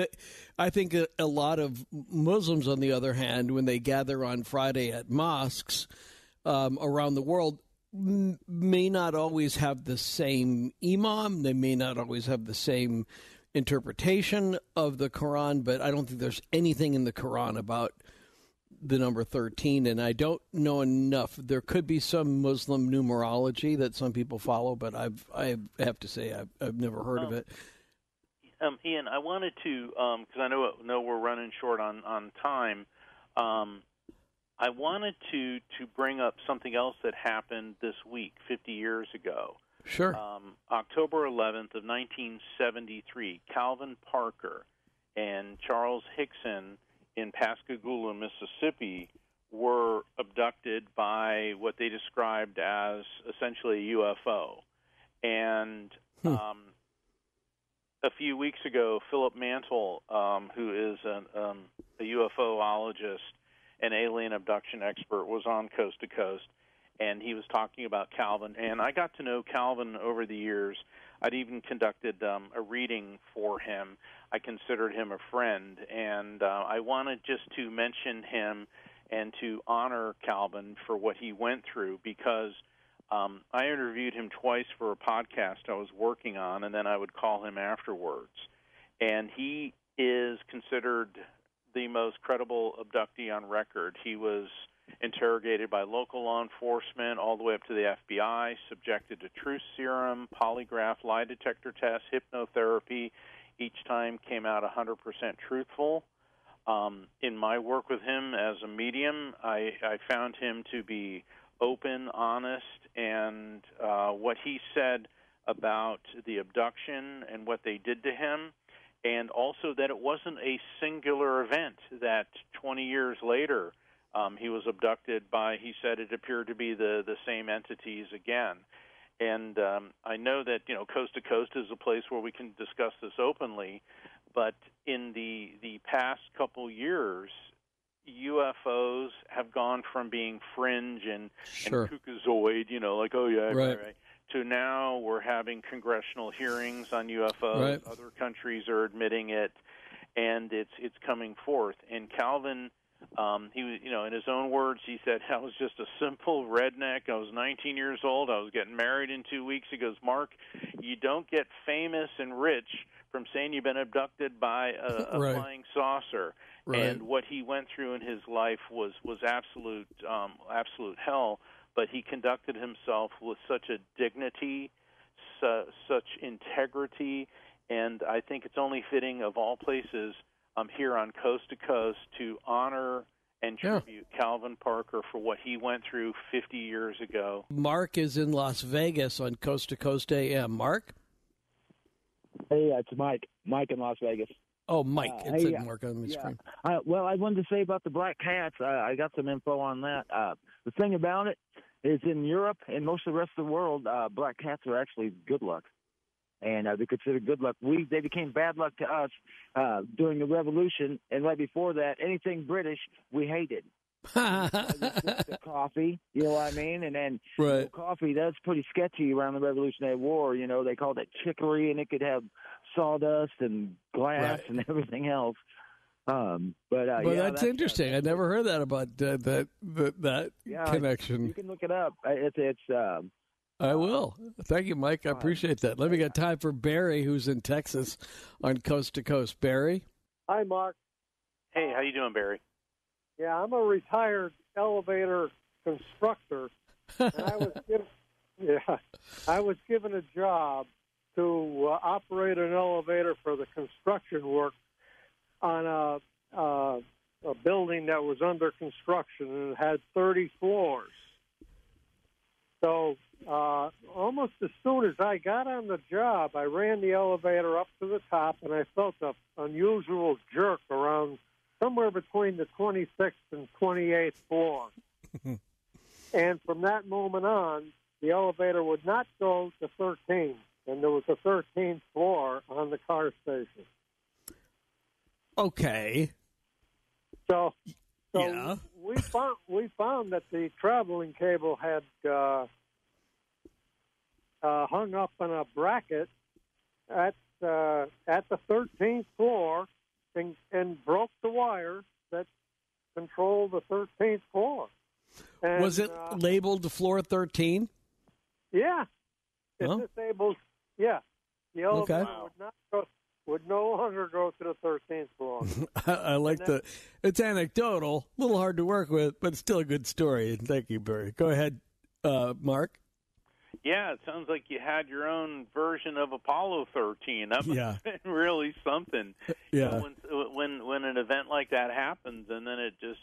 I think a lot of Muslims, on the other hand, when they gather on Friday at mosques around the world, may not always have the same imam. They may not always have the same interpretation of the Quran, but I don't think there's anything in the Quran about the number 13, and I don't know enough. There could be some Muslim numerology that some people follow, but I have to say I've never heard of it. Ian, I wanted to, because I know we're running short on time, I wanted to bring up something else that happened this week 50 years ago. Sure. October 11th of 1973, Calvin Parker and Charles Hickson in Pascagoula, Mississippi, were abducted by what they described as essentially a UFO. And a few weeks ago, Philip Mantle, who is a UFOologist and alien abduction expert, was on Coast to Coast, and he was talking about Calvin. And I got to know Calvin over the years. I'd even conducted a reading for him. I considered him a friend, and I wanted just to mention him and to honor Calvin for what he went through, because I interviewed him twice for a podcast I was working on, and then I would call him afterwards. And he is considered the most credible abductee on record. He was interrogated by local law enforcement all the way up to the FBI, subjected to truth serum, polygraph, lie detector test, hypnotherapy. Each time came out 100% truthful. In my work with him as a medium, I found him to be open, honest, and what he said about the abduction and what they did to him, and also that it wasn't a singular event, that 20 years later he was abducted by, he said it appeared to be the same entities again. And I know that, Coast to Coast is a place where we can discuss this openly, but in the past couple years, UFOs have gone from being fringe and kookazoid, you know, like, oh, yeah, right, to now we're having congressional hearings on UFOs. Right. Other countries are admitting it, and it's coming forth. And Calvin, he was, you know, in his own words, he said, I was just a simple redneck. I was 19 years old. I was getting married in 2 weeks. He goes, Mark, you don't get famous and rich from saying you've been abducted by a right. flying saucer. Right. And what he went through in his life was absolute hell, but he conducted himself with such a dignity, such integrity, and I think it's only fitting of all places here on Coast to Coast to honor and tribute Calvin Parker for what he went through 50 years ago. Mark is in Las Vegas on Coast to Coast AM. Mark? Hey, it's Mike. Mike in Las Vegas. Oh, Mike. It said Mark on the screen. Well, I wanted to say about the black cats. I got some info on that. The thing about it is in Europe and most of the rest of the world, black cats are actually good luck. And they're considered good luck. They became bad luck to us during the Revolution. And right before that, anything British, we hated. The coffee, you know what I mean? And then coffee, that's pretty sketchy around the Revolutionary War. You know, they called it chicory, and it could have sawdust and glass and everything else. But that's interesting. I never heard that about that connection. You can look it up. I will. Thank you, Mike. I appreciate that. Let me get time for Barry, who's in Texas on Coast to Coast. Barry? Hi, Mark. Hey, how you doing, Barry? Yeah, I'm a retired elevator constructor, and I was given a job to operate an elevator for the construction work on a building that was under construction, and it had 30 floors. So almost as soon as I got on the job, I ran the elevator up to the top, and I felt an unusual jerk around somewhere between the 26th and 28th floor. And from that moment on, the elevator would not go to 13, and there was a 13th floor on the car station. Okay. So we found that the traveling cable had hung up in a bracket at the 13th floor, and broke the wire that controlled the 13th floor. And, was it labeled floor 13? Yeah. It disabled. Yeah. The elevator would no longer go to the 13th floor. I like it's anecdotal, a little hard to work with, but still a good story. Thank you, Barry. Go ahead, Mark. Yeah, it sounds like you had your own version of Apollo 13. That must have been really something. Yeah. You know, when an event like that happens, and then it just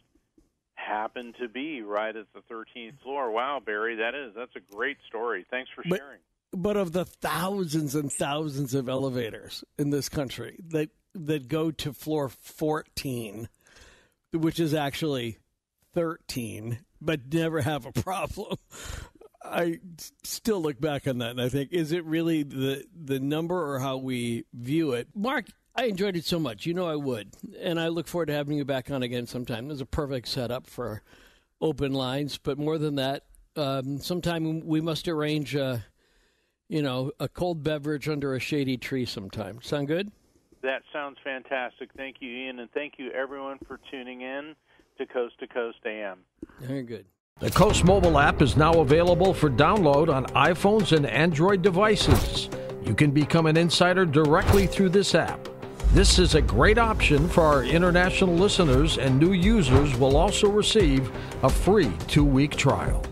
happened to be right at the 13th floor. Wow, Barry, that's a great story. Thanks for sharing. But of the thousands and thousands of elevators in this country that go to floor 14, which is actually 13, but never have a problem. I still look back on that, and I think, is it really the number or how we view it? Mark, I enjoyed it so much. You know I would, and I look forward to having you back on again sometime. There's a perfect setup for open lines, but more than that, sometime we must arrange, a cold beverage under a shady tree sometime. Sound good? That sounds fantastic. Thank you, Ian, and thank you, everyone, for tuning in to Coast AM. Very good. The Coast Mobile app is now available for download on iPhones and Android devices. You can become an insider directly through this app. This is a great option for our international listeners, and new users will also receive a free 2-week trial.